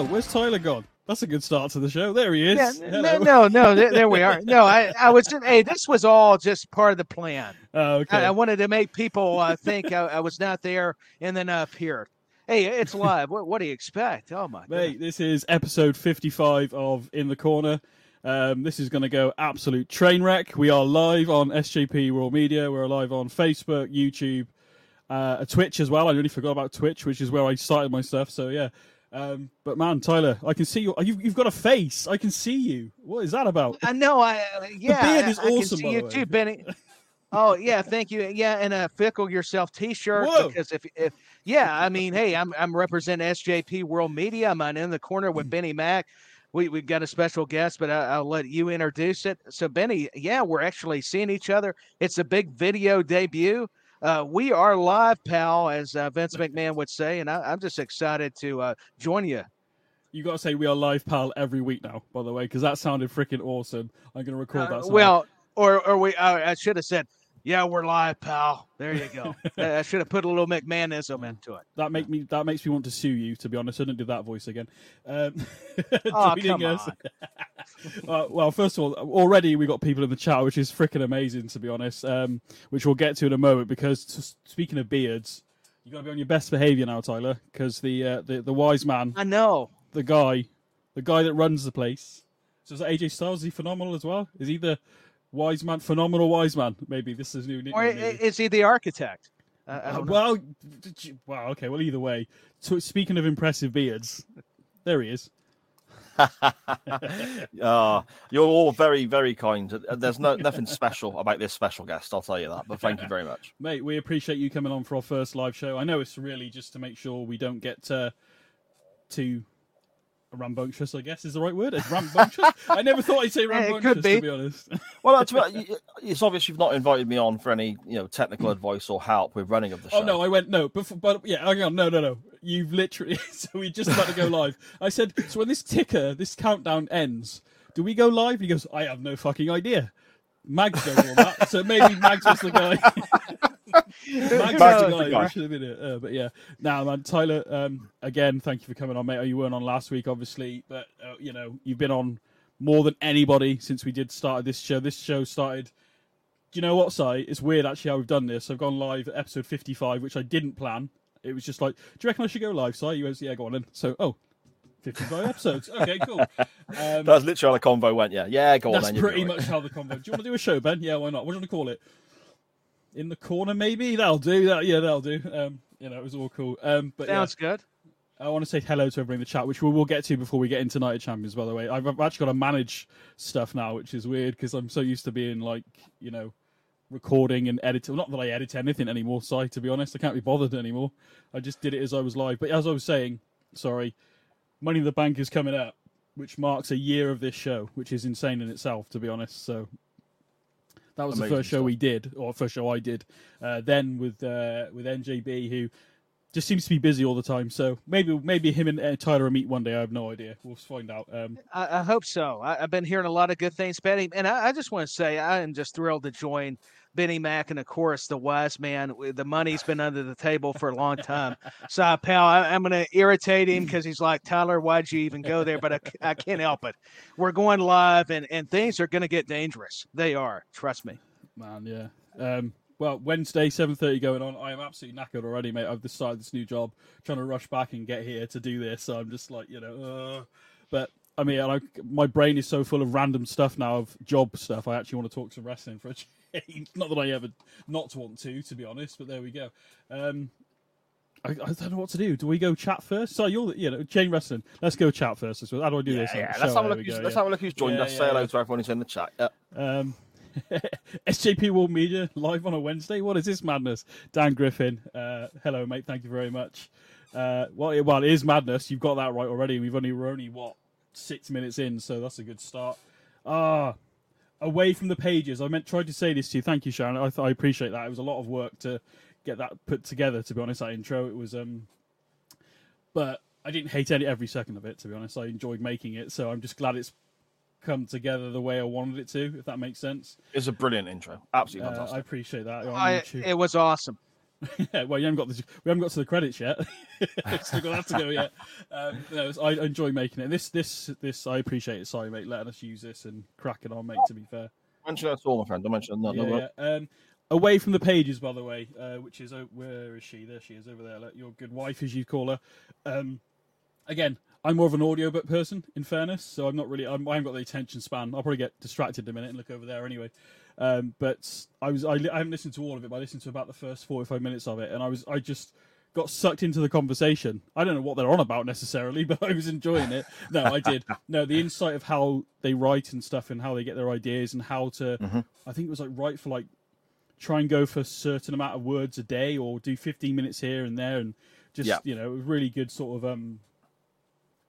Oh, where's Tyler gone? That's a good start to the show. There he is. Yeah, no. There we are. No, I was just, hey, this was all just part of the plan. Oh, okay. I wanted to make people think I was not there and then up here. Hey, it's live. What do you expect? Oh, my God. Mate, this is episode 55 of In the Corner. This is going to go absolute train wreck. We are live on SJP World Media. We're live on Facebook, YouTube, Twitch as well. I really forgot about Twitch, which is where I started my stuff. So, yeah. But man, Tyler, I can see you. You've got a face. I can see you. What is that about? I know. Yeah. The beard is awesome. I can see you too, Benny. Oh yeah, thank you. Yeah, and a Fickle Yourself T-shirt. Whoa. Because if yeah, I mean, hey, I'm representing SJP World Media. I'm on In the Corner with Benny Mac. We've got a special guest, but I'll let you introduce it. So Benny, yeah, we're actually seeing each other. It's a big video debut. We are live, pal, as Vince McMahon would say, and I'm just excited to join you. You got to say we are live, pal, every week now, by the way, because that sounded freaking awesome. I'm going to record that. Sound. Well, or we I should have said, yeah, we're live, pal. There you go. I should have put a little McMahonism into it. That makes me want to sue you, to be honest. I didn't do that voice again. Oh, come on. Well, first of all, already we got people in the chat, which is freaking amazing, to be honest, which we'll get to in a moment, because speaking of beards, you've got to be on your best behavior now, Tyler, because the wise man, I know, the guy that runs the place. So is that AJ Styles? Is he phenomenal as well? Is he the wise man, phenomenal wise man? Maybe this is new. Or is he the architect? Well, okay, well, either way. So, speaking of impressive beards, there he is. You're all very, very kind. There's nothing special about this special guest, I'll tell you that, but thank you very much, mate. We appreciate you coming on for our first live show. I know it's really just to make sure we don't get too rambunctious, I guess is the right word. It's rambunctious. I never thought I'd say rambunctious, it could be. To be honest. Well, it's obvious you've not invited me on for any technical advice or help with running of the show. Oh no, I went no, but yeah, hang on, no. You've literally. So we're just about to go live. I said, so when this countdown ends, do we go live? And he goes, I have no fucking idea. Mags don't want that, so maybe Mags was the guy. But yeah, man, Tyler, again, thank you for coming on, mate. You weren't on last week, obviously, but you've been on more than anybody since we started this show. This show started, do you know what, Si? It's weird actually how we've done this. I've gone live at episode 55, which I didn't plan. It was just like, do you reckon I should go live, Si? You went, yeah, go on then. So, 55 episodes. Okay, cool. That's literally how the convo went. Yeah, go on. That's pretty much how the convo. Do you want to do a show, Ben? Yeah, why not? What do you want to call it? In the Corner, maybe? That'll do. That'll do. It was all cool. But sounds good. I want to say hello to everyone in the chat, which we will get to before we get into Night of Champions, by the way. I've actually got to manage stuff now, which is weird because I'm so used to being like, recording and editing. Not that I edit anything anymore, Si, to be honest. I can't be bothered anymore. I just did it as I was live. But as I was saying, sorry, Money in the Bank is coming up, which marks a year of this show, which is insane in itself, to be honest. So that was amazing, the first show we did, or first show I did. Then with NJB, who just seems to be busy all the time. So maybe him and Tyler will meet one day. I have no idea. We'll find out. I hope so. I've been hearing a lot of good things, Benny, and I just want to say I am just thrilled to join Benny Mac and, of course, the wise man. The money's been under the table for a long time. So, pal, I'm going to irritate him because he's like, Tyler, why'd you even go there? But I can't help it. We're going live, and things are going to get dangerous. They are. Trust me. Man, yeah. Well, Wednesday, 7:30 going on. I am absolutely knackered already, mate. I've decided this new job, trying to rush back and get here to do this. So I'm just like, But I mean, my brain is so full of random stuff now, of job stuff. I actually want to talk some wrestling for a change. Not that I ever not want to be honest, but there we go. I don't know what to do. Do we go chat first? So you're, chain wrestling. Let's go chat first. How do I do this? Yeah. Let's have a look who's joined us. Say hello to everyone who's in the chat. Yep. SJP World Media live on a Wednesday. What is this madness? Dan Griffin. Hello, mate. Thank you very much. Well, it is madness. You've got that right already. We're only what? 6 minutes in, so that's a good start. Away from the pages. Tried to say this to you. Thank you, Sharon. I appreciate that. It was a lot of work to get that put together, to be honest, that intro. It was, but I didn't hate every second of it, to be honest. I enjoyed making it, so I'm just glad it's come together the way I wanted it to, if that makes sense. It's a brilliant intro. Absolutely fantastic. I appreciate that. It was awesome. Yeah, well, we haven't got to the credits yet. Still got that to go yet. I enjoy making it. This I appreciate it. Sorry, mate, letting us use this and cracking on, mate. To be fair, mention that at all, my friend. Don't mention that. No. Away from the pages, by the way, which is where is she? There she is over there. Look, your good wife, as you call her. Again, I'm more of an audiobook person, in fairness, so I'm not really. I haven't got the attention span. I'll probably get distracted in a minute and look over there anyway. But I haven't listened to all of it, but I listened to about the first 45 minutes of it, and I just got sucked into the conversation. I don't know what they're on about necessarily, but I was enjoying it. No, I did. No, the insight of how they write and stuff, and how they get their ideas, and how to. Mm-hmm. I think it was try and go for a certain amount of words a day, or do 15 minutes here and there, and just it was really good sort of.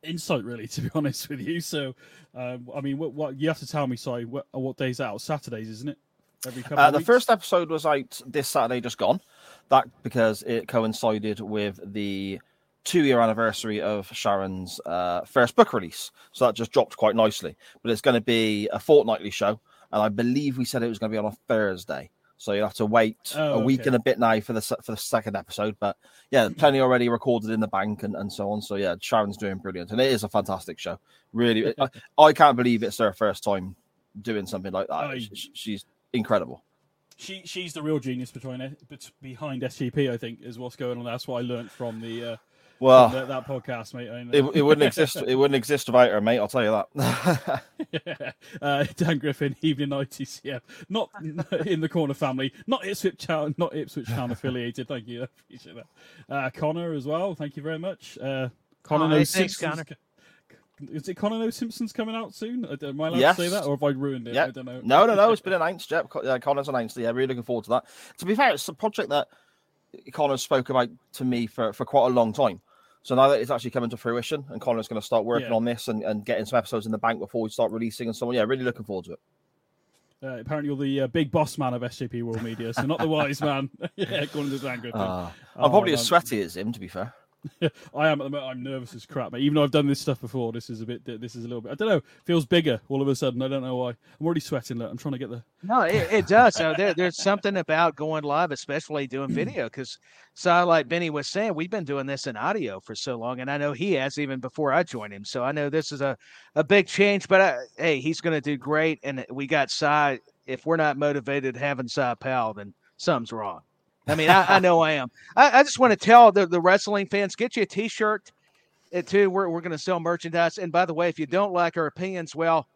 Insight, really, to be honest with you. So, what you have to tell me, sorry, what day's out? Saturdays, isn't it? Every couple of weeks? The first episode was out this Saturday, just gone. That because it coincided with the 2-year anniversary of Sharon's first book release. So that just dropped quite nicely. But it's going to be a fortnightly show, and I believe we said it was going to be on a Thursday. So you'll have to wait week and a bit now for the second episode. But yeah, plenty already recorded in the bank and so on. So yeah, Sharon's doing brilliant. And it is a fantastic show. Really. I can't believe it's her first time doing something like that. She's incredible. She's the real genius behind SJP, I think, is what's going on. That's what I learned from the... Well, that podcast, mate. I mean, it wouldn't exist. It wouldn't exist without her, mate. I'll tell you that. Dan Griffin, evening ITCF, not in the corner family, not Ipswich Town affiliated. Thank you, I appreciate that. Connor as well. Thank you very much. Connor, Connor. Is it Connor No Simpsons coming out soon? Am I allowed to say that, or have I ruined it? Yep. I don't know. No. It's been announced. Yep, Connor's announced. Yeah, really looking forward to that. To be fair, it's a project that Connor spoke about to me for quite a long time. So now that it's actually coming to fruition, and Connor's going to start working on this and getting some episodes in the bank before we start releasing and so on. Yeah, really looking forward to it. Apparently you're the big boss man of SJP World Media, so not the wise man. Yeah, Gordon Dangriff. I'm probably as sweaty as him, to be fair. I am at the moment. I'm nervous as crap, mate. Even though I've done this stuff before, this is a little bit. I don't know. Feels bigger all of a sudden. I don't know why. I'm already sweating. Look, I'm trying to get the. No, it does. So there's something about going live, especially doing video, because so like Benny was saying, we've been doing this in audio for so long, and I know he has even before I joined him. So I know this is a big change, but hey, he's going to do great. And we got Cy. If we're not motivated having Cy Powell, then something's wrong. I mean, I know I am. I just want to tell the wrestling fans, get you a T-shirt, too. We're going to sell merchandise. And by the way, if you don't like our opinions, well,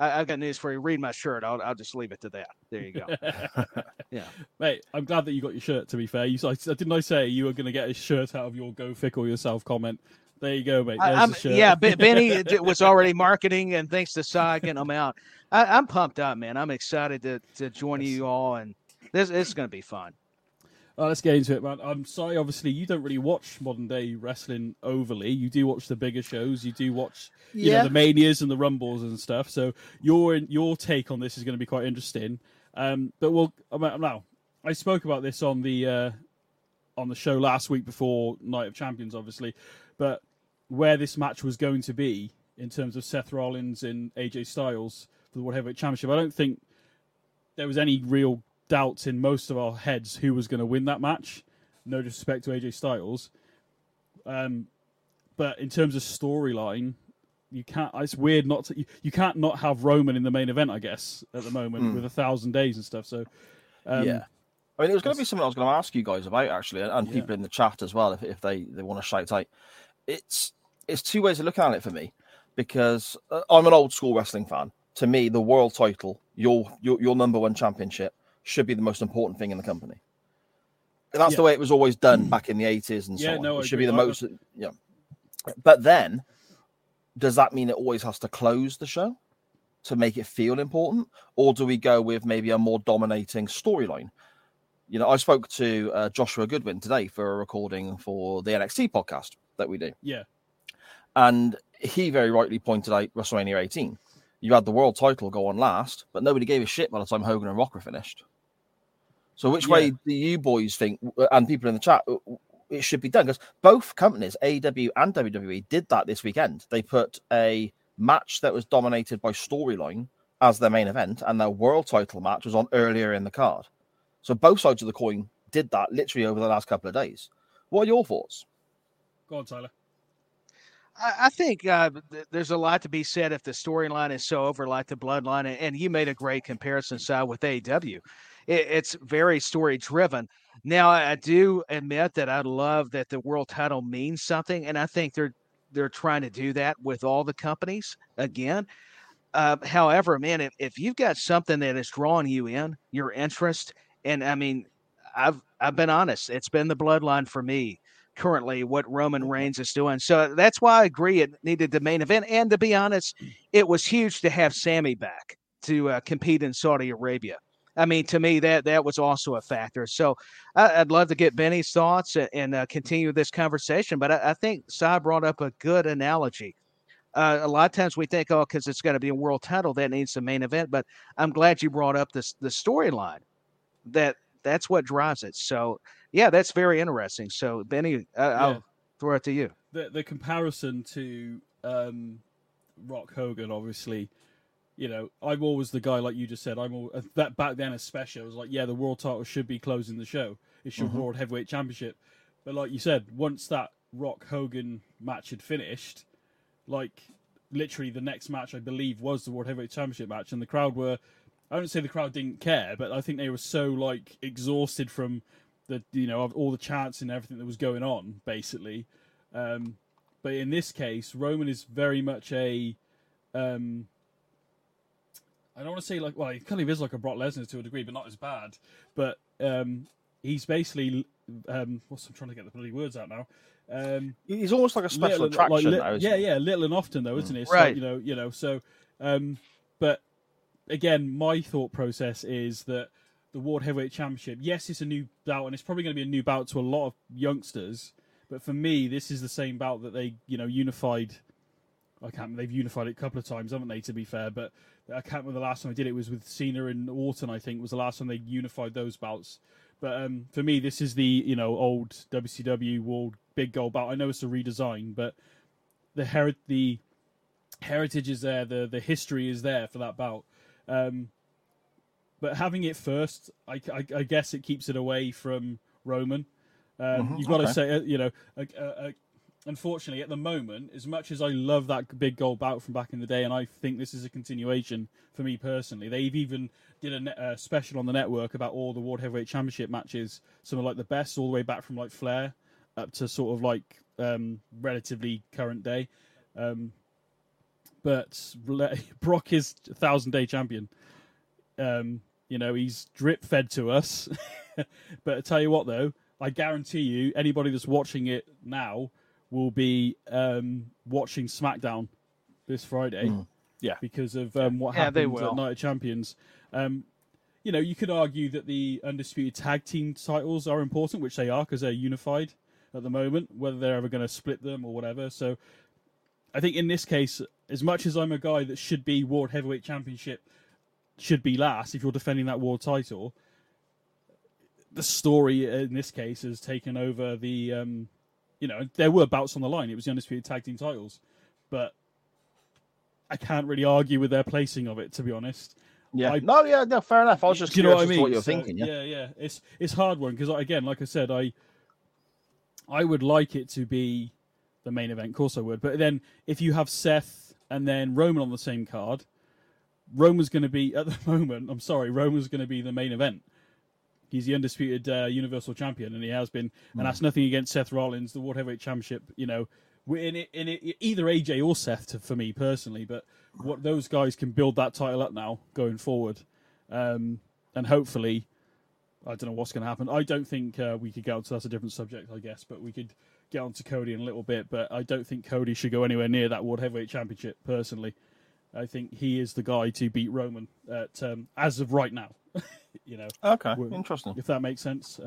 I've got news for you. Read my shirt. I'll just leave it to that. There you go. Yeah, mate. I'm glad that you got your shirt. To be fair, didn't I say you were going to get a shirt out of your "Go Fickle Yourself" comment? There you go, mate. There's the shirt. Yeah, Benny was already marketing, and thanks to Sai getting them out. I'm pumped up, man. I'm excited to join you all, and this is going to be fun. Let's get into it, man. I'm sorry, obviously, you don't really watch modern-day wrestling overly. You do watch the bigger shows. You do watch the Manias and the Rumbles and stuff. So your take on this is going to be quite interesting. But I spoke about this on the show last week before Night of Champions, obviously. But where this match was going to be in terms of Seth Rollins and AJ Styles for the World Heavyweight Championship, I don't think there was any real doubts in most of our heads who was going to win that match. No disrespect to AJ Styles, but in terms of storyline, you can't. It's weird not to. You can't not have Roman in the main event, I guess, at the moment with 1,000 days and stuff. So, I mean, it was going to be something I was going to ask you guys about actually, and people in the chat as well, if they want to shout out. It's two ways of looking at it for me, because I'm an old school wrestling fan. To me, the world title, your number one championship, should be the most important thing in the company. That's the way it was always done back in the 80s and so on. No, it should be the most... Yeah. But then, does that mean it always has to close the show to make it feel important? Or do we go with maybe a more dominating storyline? You know, I spoke to Joshua Goodwin today for a recording for the NXT podcast that we do. Yeah. And he very rightly pointed out WrestleMania 18. You had the world title go on last, but nobody gave a shit by the time Hogan and Rock were finished. So which way do you boys think, and people in the chat, it should be done? Because both companies, AEW and WWE, did that this weekend. They put a match that was dominated by storyline as their main event, and their world title match was on earlier in the card. So both sides of the coin did that literally over the last couple of days. What are your thoughts? Go on, Tyler. I think there's a lot to be said if the storyline is so over like the Bloodline, and you made a great comparison, Si, with AEW. It's very story-driven. Now, I do admit that I love that the world title means something, and I think they're trying to do that with all the companies again. However, man, if you've got something that is drawing you in, your interest, and I mean, I've been honest, it's been the Bloodline for me. Currently, what Roman Reigns is doing. So that's why I agree it needed the main event. And to be honest, it was huge to have Sami back to compete in Saudi Arabia. I mean, to me, that was also a factor. So I'd love to get Benny's thoughts and continue this conversation. But I think Si brought up a good analogy. A lot of times we think, oh, because it's going to be a world title, that needs the main event. But I'm glad you brought up the storyline. That's what drives it. So, yeah, that's very interesting. So, Benny, I'll throw it to you. The comparison to Rock Hogan, obviously, you know, I'm always the guy, like you just said, that back then especially, I was like, yeah, the world title should be closing the show. It should be World Heavyweight Championship. But like you said, once that Rock Hogan match had finished, like literally the next match, I believe, was the World Heavyweight Championship match, and the crowd were... I don't say the crowd didn't care, but I think they were so like exhausted from the all the chants and everything that was going on, basically. But in this case, Roman is very much a I don't want to say like, well, he kind of is like a Brock Lesnar to a degree, but not as bad. But he's basically I'm trying to get the bloody words out now. He's almost like a special attraction, little and often though, isn't it? Right. So, you know. So, but. Again, my thought process is that the World Heavyweight Championship, yes, it's a new bout, and it's probably going to be a new bout to a lot of youngsters. But for me, this is the same bout that they, unified. They've unified it a couple of times, haven't they? To be fair, but I can't remember the last time I did it. It was with Cena and Orton. I think was the last time they unified those bouts. But for me, this is the old WCW World Big Gold bout. I know it's a redesign, but the heritage is there. The history is there for that bout. But having it first, I guess it keeps it away from Roman. You've got to say, unfortunately, at the moment, as much as I love that big gold bout from back in the day, and I think this is a continuation for me personally, they've even did a special on the network about all the World Heavyweight Championship matches, some of like the best all the way back from like Flair up to sort of like relatively current day. But Brock is 1,000-day champion. He's drip-fed to us. But I tell you what, though, I guarantee you anybody that's watching it now will be watching SmackDown this Friday. Yeah. Because of what happened at Night of Champions. You could argue that the Undisputed Tag Team titles are important, which they are because they're unified at the moment, whether they're ever going to split them or whatever. So I think in this case... As much as I'm a guy that should be World Heavyweight Championship, should be last if you're defending that world title, the story in this case has taken over the, there were bouts on the line. It was the Undisputed Tag Team titles. But I can't really argue with their placing of it, to be honest. Yeah. No, fair enough. I was just curious as to what you were thinking. Yeah. It's a hard one because, again, like I said, I would like it to be the main event. Of course I would. But then if you have Seth, and then Roman on the same card, Roman's going to be, at the moment, I'm sorry, Roman's going to be the main event. He's the undisputed Universal Champion, and he has been. And that's nothing against Seth Rollins, the World Heavyweight Championship, in it, either AJ or Seth for me personally, but what those guys can build that title up now going forward. And hopefully, I don't know what's going to happen. I don't think we could get onto that's a different subject, I guess, but we could... get on to Cody in a little bit, but I don't think Cody should go anywhere near that World Heavyweight Championship, personally. I think he is the guy to beat Roman at, as of right now. Okay, interesting. If that makes sense.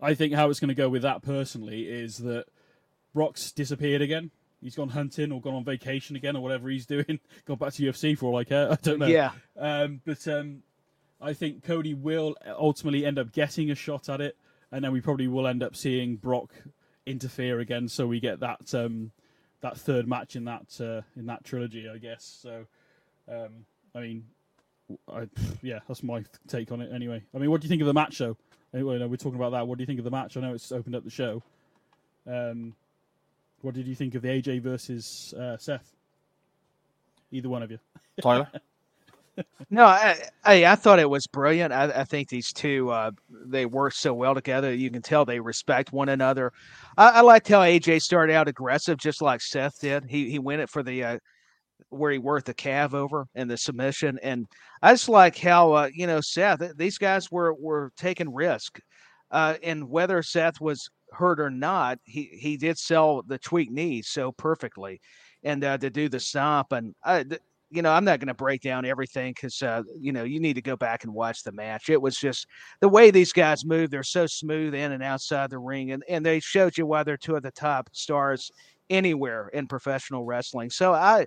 I think how it's going to go with that, personally, is that Brock's disappeared again. He's gone hunting or gone on vacation again or whatever he's doing. Gone back to UFC for all I care. I don't know. Yeah. But I think Cody will ultimately end up getting a shot at it. And then we probably will end up seeing Brock interfere again, so we get that that third match in that trilogy, I guess. So, yeah, that's my take on it anyway. I mean, what do you think of the match, though? Anyway, no, we're talking about that. What do you think of the match? I know it's opened up the show. What did you think of the AJ versus Seth? Either one of you. Tyler? No, I thought it was brilliant. I think these two, they work so well together. You can tell they respect one another. I liked how AJ started out aggressive, just like Seth did. He went it for the where he worked the calf over and the submission. And I just like how, Seth, these guys were taking risk. And whether Seth was hurt or not, he did sell the tweaked knee so perfectly. And to do the stomp and I'm not going to break down everything because, you need to go back and watch the match. It was just the way these guys move. They're so smooth in and outside the ring. And they showed you why they're two of the top stars anywhere in professional wrestling. So I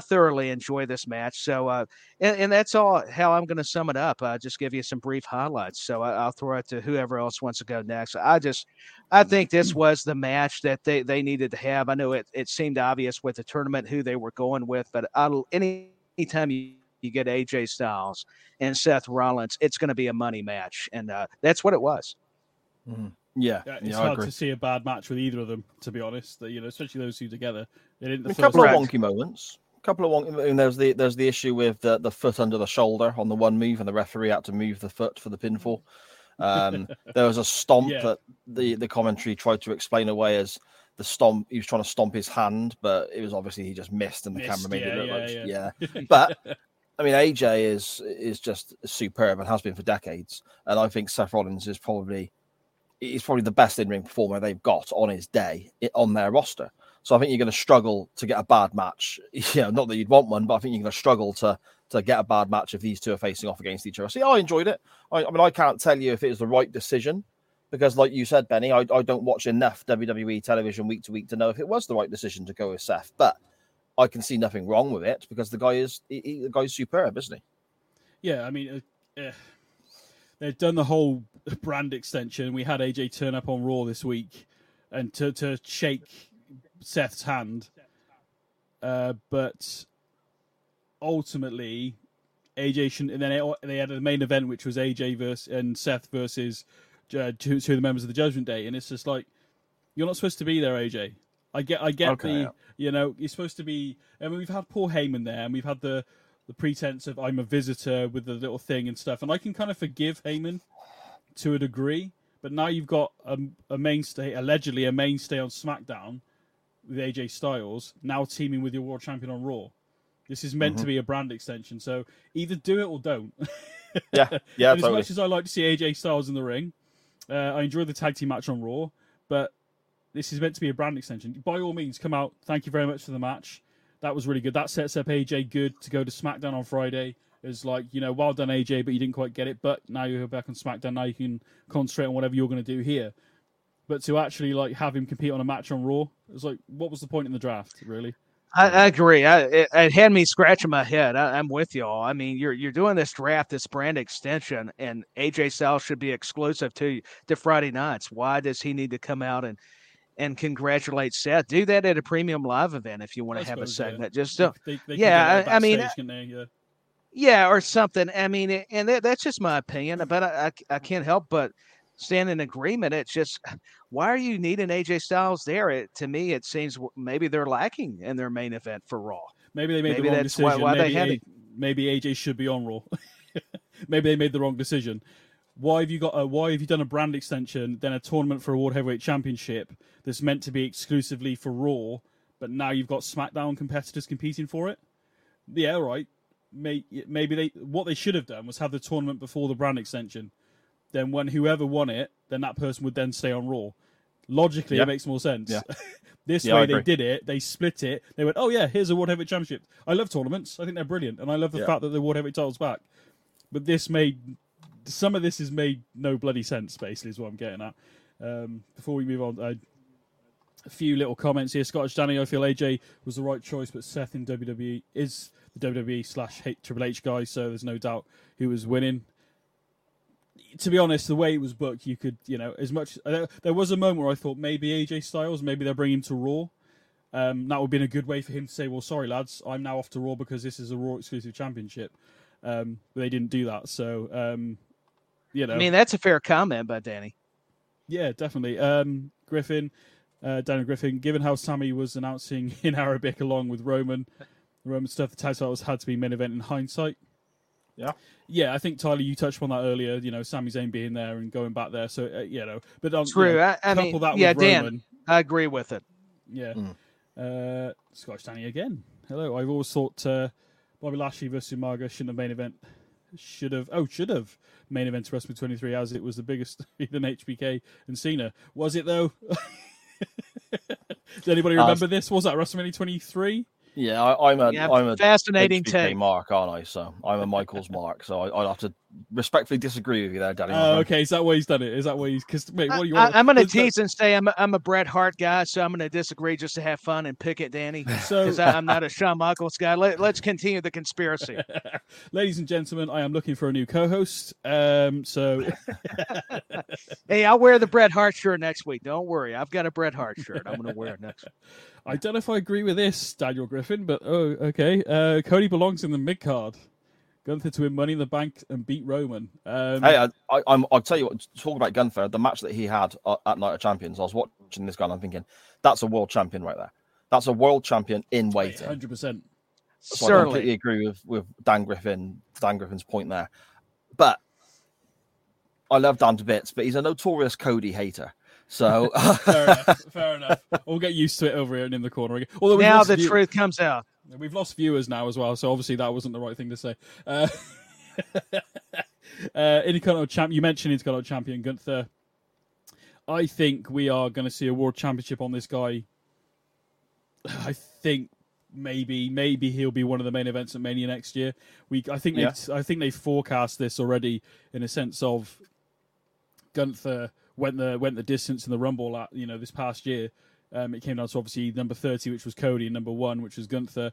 thoroughly enjoy this match. So and that's all how I'm going to sum it up. I'll just give you some brief highlights. So I'll throw it to whoever else wants to go next. I think this was the match that they needed to have. I know it seemed obvious with the tournament who they were going with, but anytime you get AJ Styles and Seth Rollins, it's going to be a money match. And that's what it was. Mm-hmm. Yeah, it's hard to see a bad match with either of them, to be honest. Especially those two together. They didn't. A couple of wonky moments. And there's the issue with the foot under the shoulder on the one move, and the referee had to move the foot for the pinfall. There was a stomp that the commentary tried to explain away as the stomp. He was trying to stomp his hand, but it was obviously he just missed, and the camera made it look like But I mean, AJ is just superb and has been for decades, and I think Seth Rollins is probably. He's probably the best in-ring performer they've got on his day on their roster. So I think you're going to struggle to get a bad match. Not that you'd want one, but I think you're going to struggle to get a bad match if these two are facing off against each other. See, I enjoyed it. I mean, I can't tell you if it was the right decision because, like you said, Benny, I don't watch enough WWE television week to week to know if it was the right decision to go with Seth. But I can see nothing wrong with it because the guy is the guy's superb, isn't he? Yeah, I mean, they've done the whole brand extension. We had AJ turn up on Raw this week and to shake Seth's hand. But ultimately, AJ shouldn't. And then they had a main event, which was AJ and Seth versus two of the members of the Judgment Day. And it's just like, you're not supposed to be there, AJ. I get okay, you're supposed to be. I mean, we've had Paul Heyman there and we've had the pretense of I'm a visitor with the little thing and stuff. And I can kind of forgive Heyman to a degree, but now you've got a mainstay, allegedly a mainstay on SmackDown with AJ Styles, now teaming with your world champion on Raw. This is meant to be a brand extension. So either do it or don't. Yeah. As much as I like to see AJ Styles in the ring, I enjoy the tag team match on Raw, but this is meant to be a brand extension. By all means, come out. Thank you very much for the match. That was really good. That sets up AJ good to go to SmackDown on Friday. It's like, well done, AJ, but you didn't quite get it. But now you're back on SmackDown. Now you can concentrate on whatever you're going to do here. But to actually have him compete on a match on Raw, it's like, what was the point in the draft, really? I agree. It had me scratching my head. I'm with y'all. I mean, you're doing this draft, this brand extension, and AJ Styles should be exclusive to Friday nights. Why does he need to come out and congratulate Seth? Do that at a premium live event if you want to have a segment. Yeah. Just yeah, or something. I mean, and that's just my opinion, but I can't help but stand in agreement. It's just, why are you needing AJ Styles there? To me, it seems maybe they're lacking in their main event for Raw. Maybe they made the wrong decision. Maybe AJ should be on Raw. Maybe they made the wrong decision. Why have you done a brand extension, then a tournament for a World Heavyweight Championship that's meant to be exclusively for Raw, but now you've got SmackDown competitors competing for it? Yeah, right. Maybe what they should have done was have the tournament before the brand extension. Then when whoever won it, then that person would then stay on Raw. Logically, it makes more sense. Yeah. This way they did it. They split it. They went, oh yeah, here's a World Heavyweight Championship. I love tournaments. I think they're brilliant. And I love the fact that the World Heavyweight title's back. But some of this has made no bloody sense, basically, is what I'm getting at. Before we move on, a few little comments here. Scottish Danny, I feel AJ was the right choice, but Seth in WWE is... WWE/Triple H guy, so there's no doubt who was winning. To be honest, the way it was booked, you could, as much... There was a moment where I thought maybe AJ Styles, maybe they'll bring him to Raw. That would have been a good way for him to say, well, sorry, lads, I'm now off to Raw because this is a Raw exclusive championship. But they didn't do that. So, you know, I mean, that's a fair comment by Danny. Yeah, definitely. Daniel Griffin, given how Sami was announcing in Arabic along with Roman stuff, the tag titles had to be main event in hindsight. Yeah. Yeah, I think, Tyler, you touched on that earlier, you know, Sami Zayn being there and going back there. So, you know, but true. You know, I couple mean, that yeah, with Dan, Roman. I agree with it. Yeah. Scottish Danny again. Hello. I've always thought Bobby Lashley versus Umaga should have main event to WrestleMania 23 as it was the biggest than HBK and Cena. Was it though? Does anybody remember this? Was that WrestleMania 23? Yeah, I'm a fascinating HBK mark, aren't I? So I'm a Michaels mark. So I'd have to respectfully disagree with you there, Danny. Oh, okay. Is that why he's done it? Is that why he's? Because wait, what do you want? I'm going to tease and say I'm a Bret Hart guy, so I'm going to disagree just to have fun and pick at Danny. So I'm not a Shawn Michaels guy. Let's continue the conspiracy, ladies and gentlemen. I am looking for a new co-host. Hey, I'll wear the Bret Hart shirt next week. Don't worry, I've got a Bret Hart shirt. I'm going to wear it next week. I don't know if I agree with this, Daniel Griffin, but oh, okay. Cody belongs in the mid-card. Gunther to win Money in the Bank and beat Roman. Hey, I'll tell you what, talk about Gunther, the match that he had at Night of Champions, I was watching this guy and I'm thinking, that's a world champion right there. That's a world champion in waiting. 100%. So certainly. I completely agree with Dan Griffin's point there. But I love Dan to bits, but he's a notorious Cody hater. So fair enough. We'll get used to it over here and in the corner again. Although now the truth comes out. We've lost viewers now as well, so obviously that wasn't the right thing to say. Intercontinental champ. You mentioned Intercontinental champion Gunther. I think we are going to see a world championship on this guy. I think maybe he'll be one of the main events at Mania next year. I think they forecast this already in a sense of Gunther. Went the distance in the Rumble, this past year. It came down to obviously number 30, which was Cody, and number 1, which was Gunther.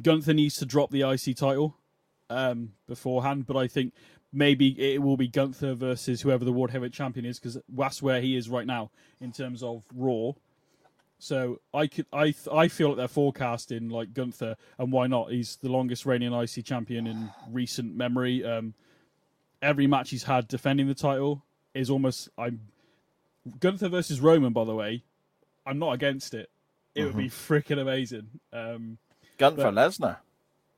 Gunther needs to drop the IC title beforehand, but I think maybe it will be Gunther versus whoever the World Heavyweight Champion is, because that's where he is right now in terms of Raw. So I feel like they're forecasting like Gunther, and why not? He's the longest reigning IC champion in recent memory. Every match he's had defending the title. Is almost Gunther versus Roman, by the way. I'm not against it. It would be freaking amazing. Gunther Lesnar,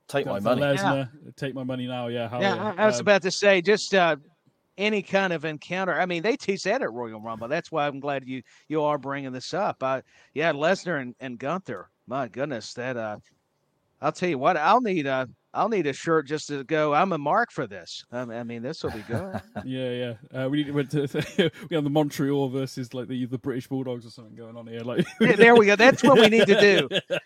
take Gunther my money. Lesnar, take my money now. Yeah, I was about to say just any kind of encounter. I mean, they teach that at Royal Rumble. That's why I'm glad you are bringing this up. Lesnar and Gunther. My goodness, that I'll tell you what. I'll need a shirt just to go. I'm a mark for this. I mean, this will be good. Yeah. We have the Montreal versus like the British Bulldogs or something going on here. Like there we go. That's what we need to do.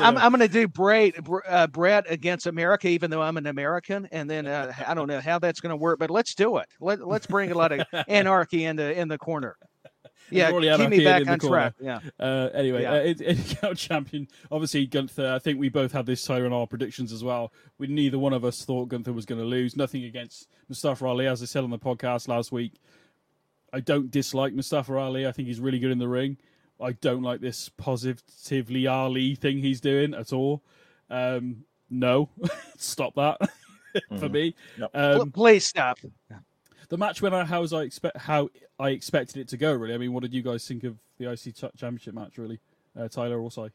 I'm going to do Brett against America, even though I'm an American. And then I don't know how that's going to work, but let's do it. Let's bring a lot of anarchy in the corner. Yeah, keep me back on track. Yeah. Anyway, champion. Obviously, Gunther. I think we both had this title in our predictions as well. We neither one of us thought Gunther was going to lose. Nothing against Mustafa Ali, as I said on the podcast last week. I don't dislike Mustafa Ali. I think he's really good in the ring. I don't like this positively Ali thing he's doing at all. No, stop that for me. No. Please stop. The match went out how I expected it to go, really. I mean, what did you guys think of the IC Championship match, really? Tyler or Si?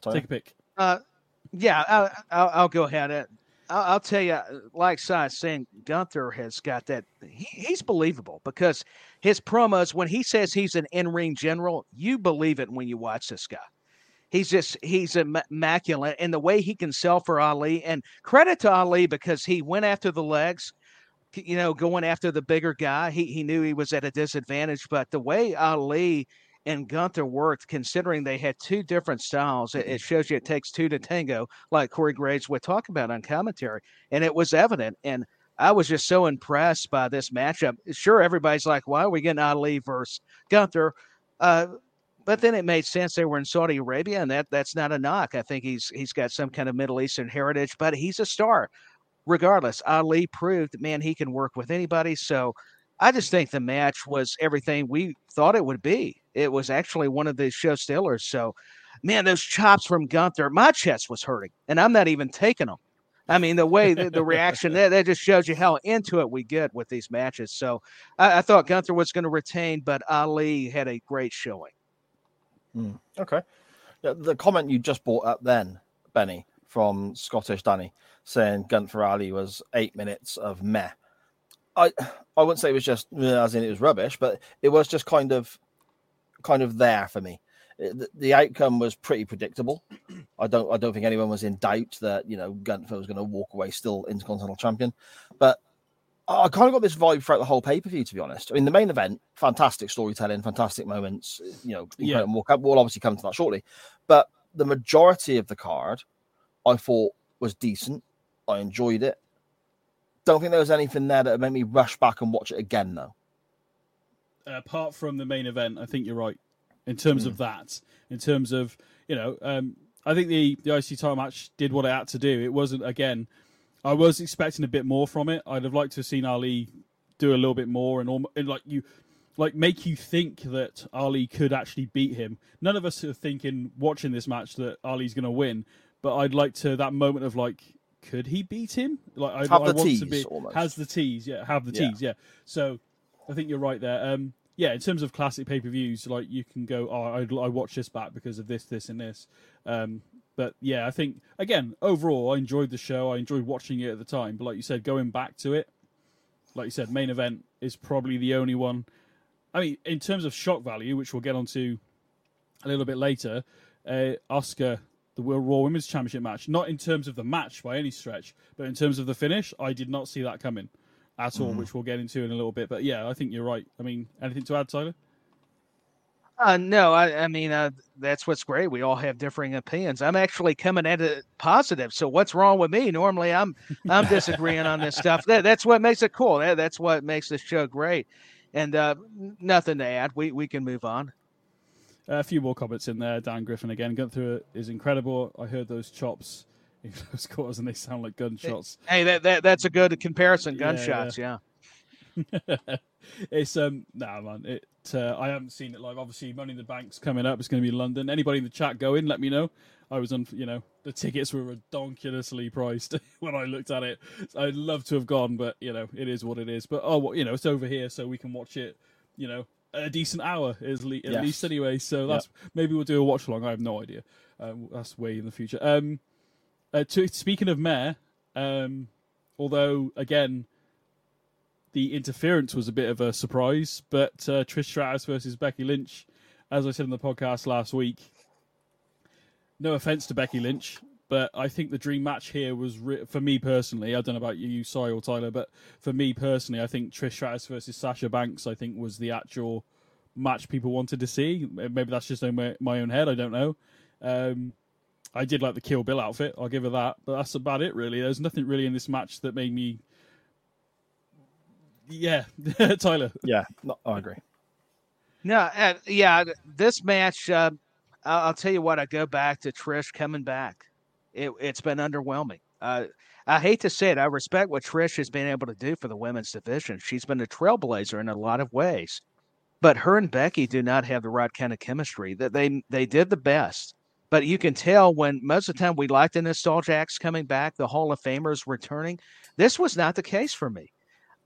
Take a pick. I'll go ahead. I'll tell you, like Si saying, Gunther has got that. He's believable because his promos, when he says he's an in-ring general, you believe it when you watch this guy. He's immaculate. And the way he can sell for Ali, and credit to Ali because he went after the legs. You know, going after the bigger guy, he knew he was at a disadvantage. But the way Ali and Gunther worked, considering they had two different styles, it shows you it takes two to tango, like Corey Graves would talk about on commentary. And it was evident. And I was just so impressed by this matchup. Sure, everybody's like, why are we getting Ali versus Gunther? But then it made sense. They were in Saudi Arabia, and that's not a knock. I think he's got some kind of Middle Eastern heritage, but he's a star. Regardless, Ali proved, man, he can work with anybody. So I just think the match was everything we thought it would be. It was actually one of the show stealers. So, man, those chops from Gunther, my chest was hurting, and I'm not even taking them. I mean, the way the reaction, that just shows you how into it we get with these matches. So I thought Gunther was going to retain, but Ali had a great showing. Okay. The comment you just brought up then, Benny, from Scottish Danny, saying Gunther Ali was 8 minutes of meh. I wouldn't say it was just, as in it was rubbish, but it was just kind of there for me. The outcome was pretty predictable. I don't think anyone was in doubt that, you know, Gunther was going to walk away still Intercontinental Champion. But I kind of got this vibe throughout the whole pay-per-view, to be honest. I mean, the main event, fantastic storytelling, fantastic moments, you know, we'll obviously come to that shortly. But the majority of the card I thought was decent. I enjoyed it. Don't think there was anything there that made me rush back and watch it again, though. Apart from the main event, I think you're right. In terms of that, in terms of, you know, I think the IC title match did what it had to do. It wasn't, again, I was expecting a bit more from it. I'd have liked to have seen Ali do a little bit more and make you think that Ali could actually beat him. None of us are thinking, watching this match, that Ali's going to win, but I'd like to, that moment of like, could he beat him? Like, Have the tease. So I think you're right there. Yeah, in terms of classic pay-per-views, like you can go, oh, I watched this back because of this, this, and this. But yeah, I think, again, overall, I enjoyed the show. I enjoyed watching it at the time. But like you said, going back to it, like you said, main event is probably the only one. I mean, in terms of shock value, which we'll get onto a little bit later, Asuka, the World Raw Women's Championship match, not in terms of the match by any stretch, but in terms of the finish, I did not see that coming at all, which we'll get into in a little bit. But yeah, I think you're right. I mean, anything to add, Tyler? No, I mean, that's what's great. We all have differing opinions. I'm actually coming at it positive. So what's wrong with me? Normally, I'm disagreeing on this stuff. That's what makes it cool. That's what makes this show great. And nothing to add. We can move on. A few more comments in there. Dan Griffin again. Gunther is incredible. I heard those chops in close quarters, and they sound like gunshots. Hey, that's a good comparison. Gunshots, yeah. It's nah, man. I haven't seen it live. Obviously, Money in the Bank's coming up. It's going to be in London. Anybody in the chat go in? Let me know. I was on. You know, the tickets were redonkulously priced when I looked at it. I'd love to have gone, but you know, it is what it is. But oh, well, you know, it's over here, so we can watch it. You know, a decent hour at least anyway. So that's maybe we'll do a watch along. I have no idea. That's way in the future. Speaking of Mare, although, again, the interference was a bit of a surprise, but Trish Stratus versus Becky Lynch, as I said in the podcast last week, no offense to Becky Lynch, but I think the dream match here was, for me personally, I don't know about you, Si, or Tyler, but for me personally, I think Trish Stratus versus Sasha Banks, I think, was the actual match people wanted to see. Maybe that's just in my own head, I don't know. I did like the Kill Bill outfit, I'll give her that, but that's about it, really. There's nothing really in this match that made me... Yeah, Tyler. Yeah, no, I agree. No, this match, I'll tell you what, I go back to Trish coming back. It's been underwhelming. I hate to say it, I respect what Trish has been able to do for the women's division. She's been a trailblazer in a lot of ways, but her and Becky do not have the right kind of chemistry. That they did the best. But you can tell when most of the time we like the nostalgia acts coming back, the Hall of Famers returning. This was not the case for me.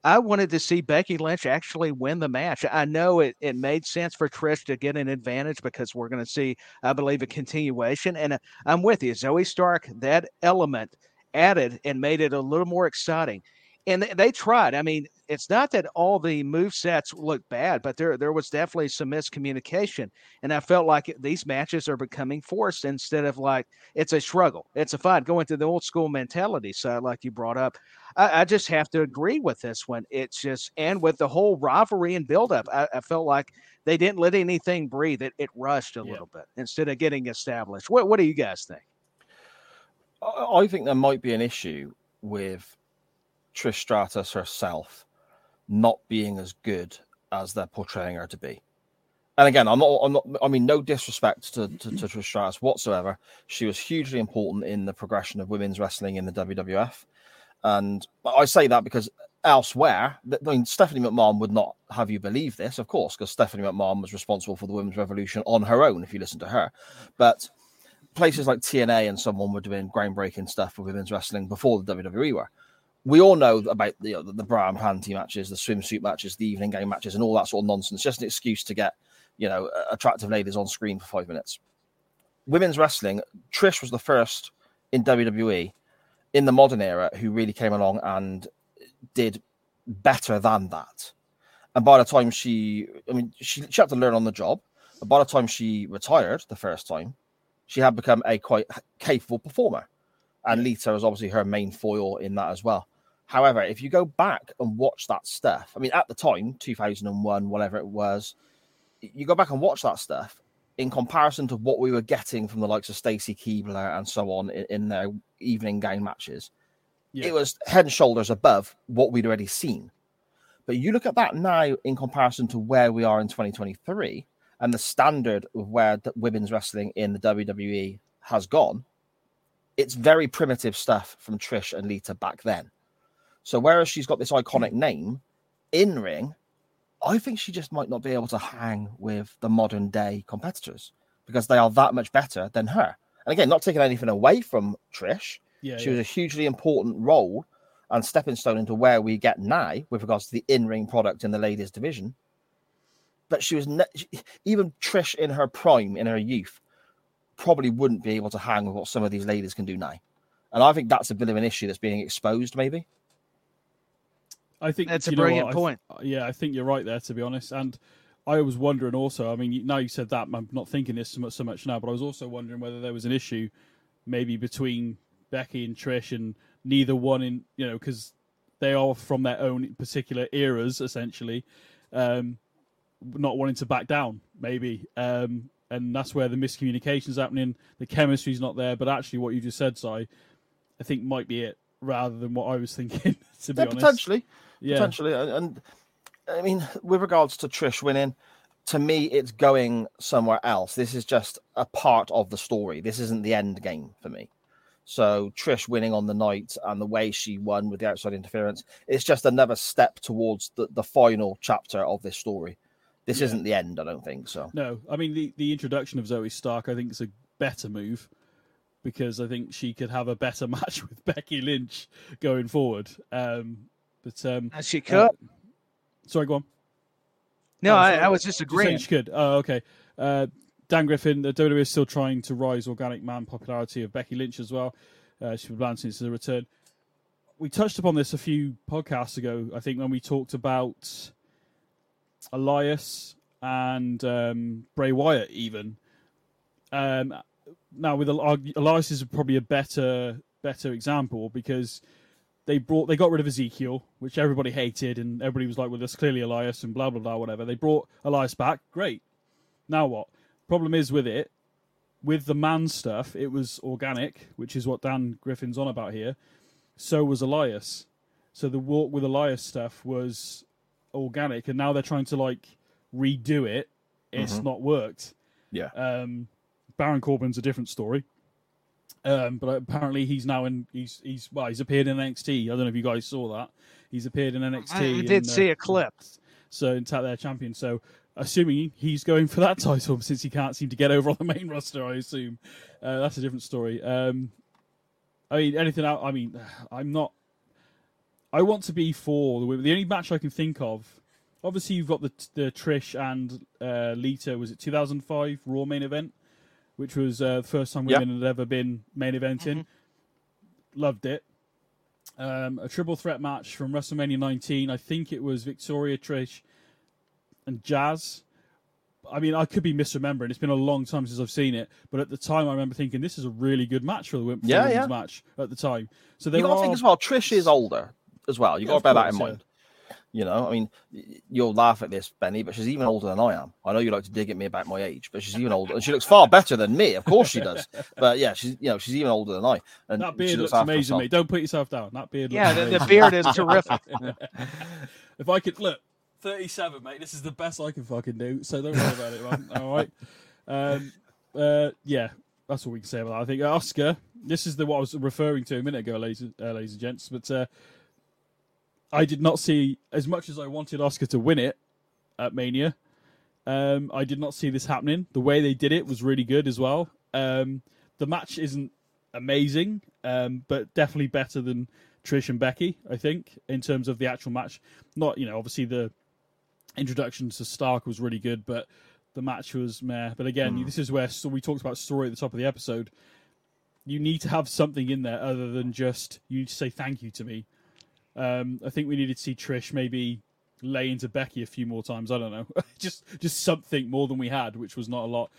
I wanted to see Becky Lynch actually win the match. I know it made sense for Trish to get an advantage because we're going to see, I believe, a continuation. And I'm with you, Zoe Stark, that element added and made it a little more exciting. And they tried. I mean, it's not that all the movesets look bad, but there was definitely some miscommunication. And I felt like these matches are becoming forced instead of like, it's a struggle. It's a fight. Going to the old school mentality side, like you brought up. I just have to agree with this one. It's just, and with the whole rivalry and buildup, I felt like they didn't let anything breathe. It rushed a little bit instead of getting established. What do you guys think? I think there might be an issue with Trish Stratus herself not being as good as they're portraying her to be. And again, I mean, no disrespect to Trish Stratus whatsoever. She was hugely important in the progression of women's wrestling in the WWF. And I say that because elsewhere, I mean, Stephanie McMahon would not have you believe this, of course, because Stephanie McMahon was responsible for the women's revolution on her own, if you listen to her. But places like TNA and someone were doing groundbreaking stuff with women's wrestling before the WWE were. We all know about the bra and panty matches, the swimsuit matches, the evening game matches, and all that sort of nonsense. Just an excuse to get, attractive ladies on screen for 5 minutes. Women's wrestling, Trish was the first in WWE in the modern era who really came along and did better than that. And by the time she had to learn on the job, but by the time she retired the first time, she had become a quite capable performer. And Lita was obviously her main foil in that as well. However, if you go back and watch that stuff, at the time, 2001, whatever it was, you go back and watch that stuff in comparison to what we were getting from the likes of Stacey Keebler and so on in their evening game matches. Yeah. It was head and shoulders above what we'd already seen. But you look at that now in comparison to where we are in 2023 and the standard of where the women's wrestling in the WWE has gone, it's very primitive stuff from Trish and Lita back then. So whereas she's got this iconic name in ring, I think she just might not be able to hang with the modern day competitors because they are that much better than her. And again, not taking anything away from Trish. Yeah, she was a hugely important role and stepping stone into where we get now with regards to the in-ring product in the ladies division. But she was even Trish in her prime, in her youth, probably wouldn't be able to hang with what some of these ladies can do now. And I think that's a bit of an issue that's being exposed, maybe. I think that's a brilliant point. I think you're right there, to be honest. And I was wondering also, now you said that, I'm not thinking this so much now, but I was also wondering whether there was an issue maybe between Becky and Trish and neither one in, because they are from their own particular eras, essentially, not wanting to back down, maybe. And that's where the miscommunication's happening. The chemistry's not there. But actually, what you just said, Si, I think might be it, rather than what I was thinking, to be honest. Potentially. And, with regards to Trish winning, to me, it's going somewhere else. This is just a part of the story. This isn't the end game for me. So Trish winning on the night and the way she won with the outside interference, it's just another step towards the final chapter of this story. This isn't the end, I don't think so. No, the introduction of Zoe Stark, I think, is a better move because I think she could have a better match with Becky Lynch going forward. As she could. Sorry, go on. No, I was just agreeing. She could. Oh, okay. Dan Griffin, the WWE is still trying to rise organic man popularity of Becky Lynch as well. She's been bouncing since the return. We touched upon this a few podcasts ago, I think, when we talked about Elias and Bray Wyatt even. Now with Elias is probably a better example because they got rid of Ezekiel, which everybody hated, and everybody was like, well, that's clearly Elias and blah blah blah whatever. They brought Elias back, great. Now what? Problem is with it, with the man stuff, it was organic, which is what Dan Griffin's on about here. So was Elias. So the walk with Elias stuff was organic, and now they're trying to redo it. It's not worked. Yeah. Baron Corbin's a different story. But apparently he's now he's appeared in NXT. I don't know if you guys saw that. He's appeared in NXT. I did see a clip. So in their champion. So assuming he's going for that title since he can't seem to get over on the main roster, I assume. That's a different story. I want to be for the women. The only match I can think of, obviously you've got the Trish and Lita, was it 2005 Raw main event, which was the first time women had ever been main eventing. Mm-hmm. Loved it. A triple threat match from WrestleMania 19. I think it was Victoria, Trish, and Jazz. I could be misremembering. It's been a long time since I've seen it, but at the time I remember thinking this is a really good match for the women's match at the time. So you got to think as well, Trish is older as well. You've got to bear that in mind. You'll laugh at this, Benny, but she's even older than I am. I know you like to dig at me about my age, but she's even older. And she looks far better than me. Of course she does. But yeah, she's even older than I. And that beard looks amazing, mate. Don't put yourself down. That beard looks amazing. The beard is terrific. If I could, look, 37, mate. This is the best I can fucking do. So don't worry about it, man. All right. That's all we can say about that. I think Asuka, this is what I was referring to a minute ago, ladies and gents. But I did not see, as much as I wanted Asuka to win it at Mania, I did not see this happening. The way they did it was really good as well. The match isn't amazing, but definitely better than Trish and Becky, I think, in terms of the actual match. Not, you know, obviously the introduction to Stark was really good, but the match was meh. But again, this is where we talked about story at the top of the episode. You need to have something in there other than just, you need to say thank you to me. I think we needed to see Trish maybe lay into Becky a few more times. I don't know. just something more than we had, which was not a lot.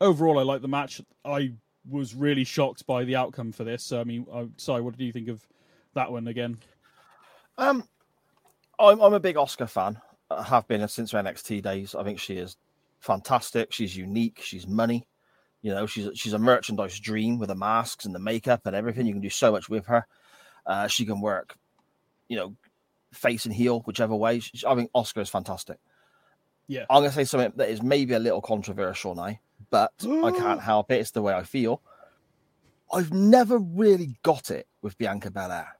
Overall, I like the match. I was really shocked by the outcome for this. I mean, sorry, what do you think of that one again? I'm a big Asuka fan. I have been since her NXT days. I think she is fantastic. She's unique. She's money. You know, she's a merchandise dream with the masks and the makeup and everything. You can do so much with her. She can work, you know, face and heel, whichever way. I think Asuka is fantastic. Yeah, I'm going to say something that is maybe a little controversial now, but I can't help it. It's the way I feel. I've never really got it with Bianca Belair.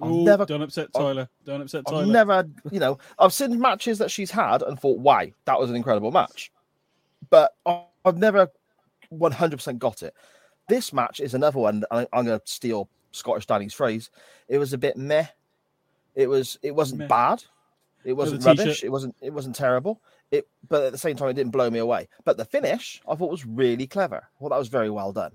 Don't upset Tyler. Don't upset Tyler. I've never, you know, I've seen matches that she's had and thought, wow, that was an incredible match. But I've never 100% got it. This match is another one. I'm going to steal Scottish Danny's phrase. It was a bit meh. It wasn't bad. It wasn't rubbish. It wasn't terrible. But at the same time, it didn't blow me away. But the finish, I thought, was really clever. Well, that was very well done.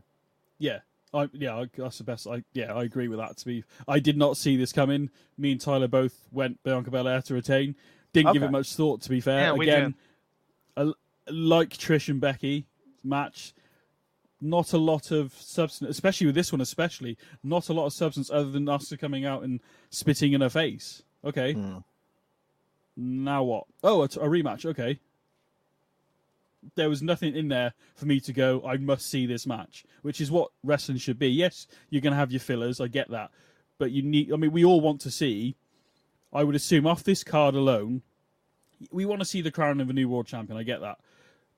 Yeah. That's the best. I agree with that. I did not see this coming. Me and Tyler both went Bianca Belair to retain. Didn't give it much thought, to be fair. Yeah, again, like Trish and Becky match, not a lot of substance, especially with this one, not a lot of substance other than Asuka coming out and spitting in her face. Okay. Now what? Oh, a rematch. Okay. There was nothing in there for me to go, I must see this match, which is what wrestling should be. Yes, you're going to have your fillers. I get that. But we all want to see, I would assume off this card alone, we want to see the crown of a new world champion. I get that.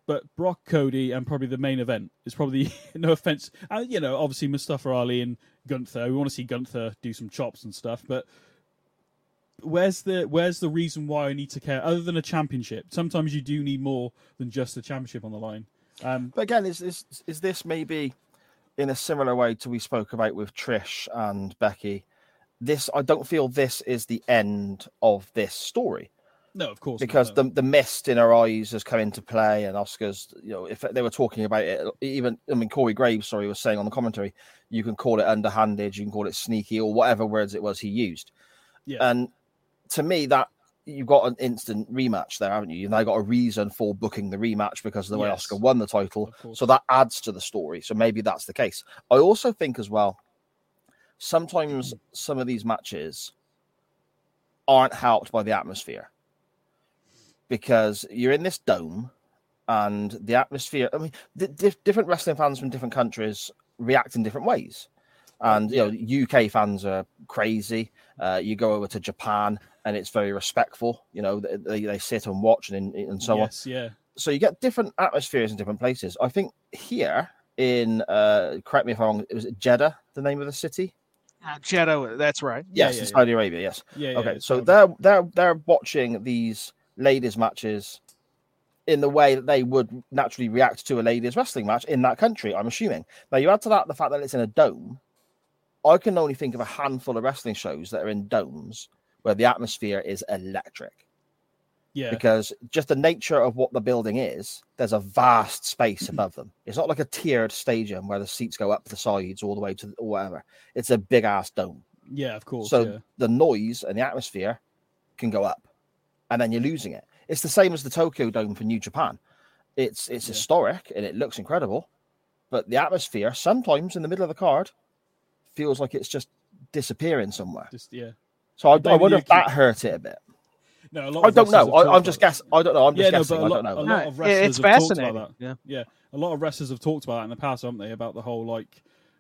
But Brock, Cody, and probably the main event is probably, no offense. And, you know, obviously Mustafa Ali and Gunther. We want to see Gunther do some chops and stuff. But where's the reason why I need to care other than a championship? Sometimes you do need more than just a championship on the line. But again, is this maybe in a similar way to we spoke about with Trish and Becky? This, I don't feel this is the end of this story. No, of course, because not, no. The mist in her eyes has come into play, and Oscar's, you know, if they were talking about it, Corey Graves, was saying on the commentary, you can call it underhanded, you can call it sneaky, or whatever words it was he used. Yeah. And to me, that you've got an instant rematch there, haven't you? You've now got a reason for booking the rematch because of the way Oscar won the title, so that adds to the story. So maybe that's the case. I also think as well, sometimes some of these matches aren't helped by the atmosphere. Because you're in this dome and the atmosphere, I mean, different wrestling fans from different countries react in different ways. And, you know, UK fans are crazy. You go over to Japan and it's very respectful. You know, they sit and watch and so on. Yeah. So you get different atmospheres in different places. I think here in, correct me if I'm wrong, was it Jeddah, the name of the city? Jeddah, that's right. Yes, in Saudi Arabia, yes. Yeah, okay, so they're watching these ladies matches in the way that they would naturally react to a ladies wrestling match in that country, I'm assuming. Now, you add to that the fact that it's in a dome. I can only think of a handful of wrestling shows that are in domes where the atmosphere is electric. Yeah. Because just the nature of what the building is, there's a vast space above them. It's not like a tiered stadium where the seats go up the sides all the way to or whatever. It's a big-ass dome. Yeah, of course. So the noise and the atmosphere can go up. And then you're losing it. It's the same as the Tokyo Dome for New Japan. It's historic and it looks incredible, but the atmosphere sometimes in the middle of the card feels like it's just disappearing somewhere. So I wonder if that hurt it a bit. No, a lot. I don't know. I'm just guessing. I don't know. I'm just guessing. I don't know. A lot of wrestlers have talked about that. Yeah. A lot of wrestlers have talked about that in the past, haven't they? About the whole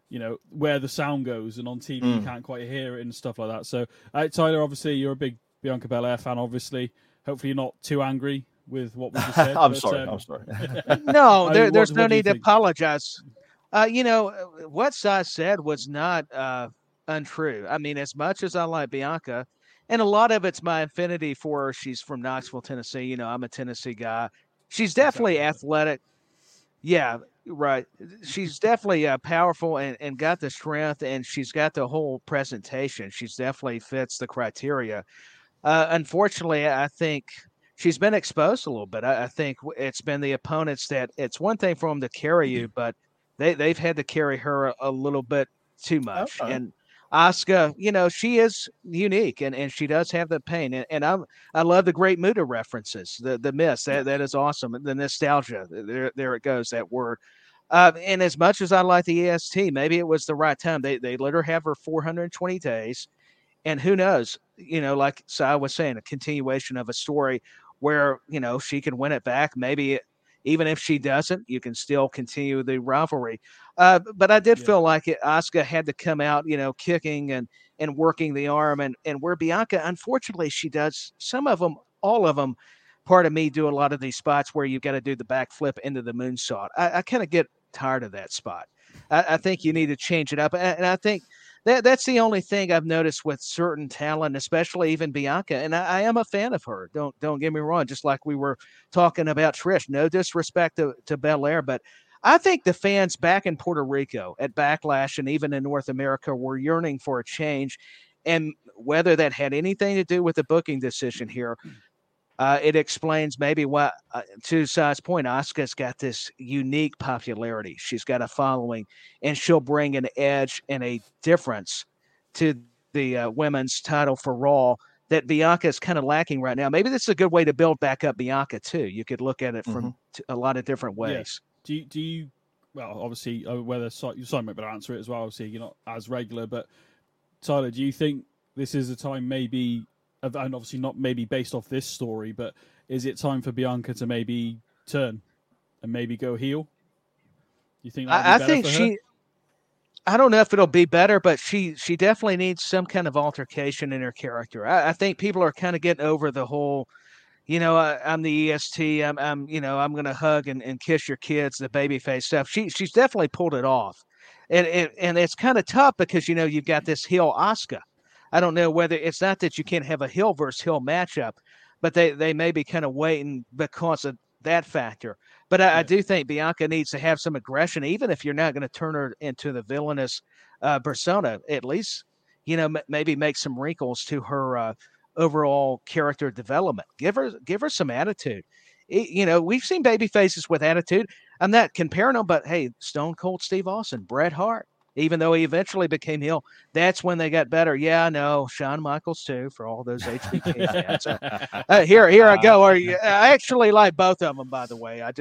you know, where the sound goes, and on TV you can't quite hear it and stuff like that. So Tyler, obviously you're a big Bianca Belair fan, obviously. Hopefully, you're not too angry with what we just said. I'm sorry. No, there's no need to apologize. You know, what Si said was not untrue. I mean, as much as I like Bianca, and a lot of it's my affinity for her. She's from Knoxville, Tennessee. You know, I'm a Tennessee guy. She's definitely athletic. Yeah, Right. She's definitely powerful and got the strength, and she's got the whole presentation. She's definitely fits the criteria. Unfortunately, I think she's been exposed a little bit. I think it's been the opponents that it's one thing for them to carry you, but they've had to carry her a little bit too much. Uh-huh. And Asuka, you know, she is unique, and she does have the pain. And I love the great Muta references, the Mist. That is awesome. The nostalgia, there it goes, that word. And as much as I like the EST, maybe it was the right time. They let her have her 420 days. And who knows, you know, like Sai was saying, a continuation of a story where, you know, she can win it back. Maybe even if she doesn't, you can still continue the rivalry. But I did feel like Asuka had to come out, you know, kicking and working the arm. And where Bianca, unfortunately, she does some of them, all of them, part of me, do a lot of these spots where you've got to do the backflip into the moonsault. I kind of get tired of that spot. I think you need to change it up. And I think that's the only thing I've noticed with certain talent, especially even Bianca. And I am a fan of her. Don't get me wrong. Just like we were talking about Trish, no disrespect to Belair, but I think the fans back in Puerto Rico at Backlash and even in North America were yearning for a change. And whether that had anything to do with the booking decision here, it explains maybe why, to Sai's point, Asuka's got this unique popularity. She's got a following, and she'll bring an edge and a difference to the women's title for Raw that Bianca is kind of lacking right now. Maybe this is a good way to build back up Bianca, too. You could look at it from a lot of different ways. Yeah. Do you well, obviously, whether Simon might better answer it as well, obviously, you're not as regular, but Tyler, do you think this is a time maybe, and obviously not maybe based off this story, but is it time for Bianca to maybe turn and maybe go heel? You think that would be better for her? I don't know if it'll be better, but she definitely needs some kind of altercation in her character. I think people are kind of getting over the whole, you know, I'm the EST, I'm you know, I'm going to hug and kiss your kids, the babyface stuff. She's definitely pulled it off. And it's kind of tough because, you know, you've got this heel Asuka. I don't know whether it's not that you can't have a heel versus heel matchup, but they may be kind of waiting because of that factor. But I do think Bianca needs to have some aggression, even if you're not going to turn her into the villainous persona. At least, you know, maybe make some wrinkles to her overall character development. Give her some attitude. You know, we've seen baby faces with attitude. I'm not comparing them, but hey, Stone Cold Steve Austin, Bret Hart. Even though he eventually became heel, that's when they got better. Yeah, I know. Shawn Michaels, too, for all those HBK fans. Here I go. I actually like both of them, by the way. I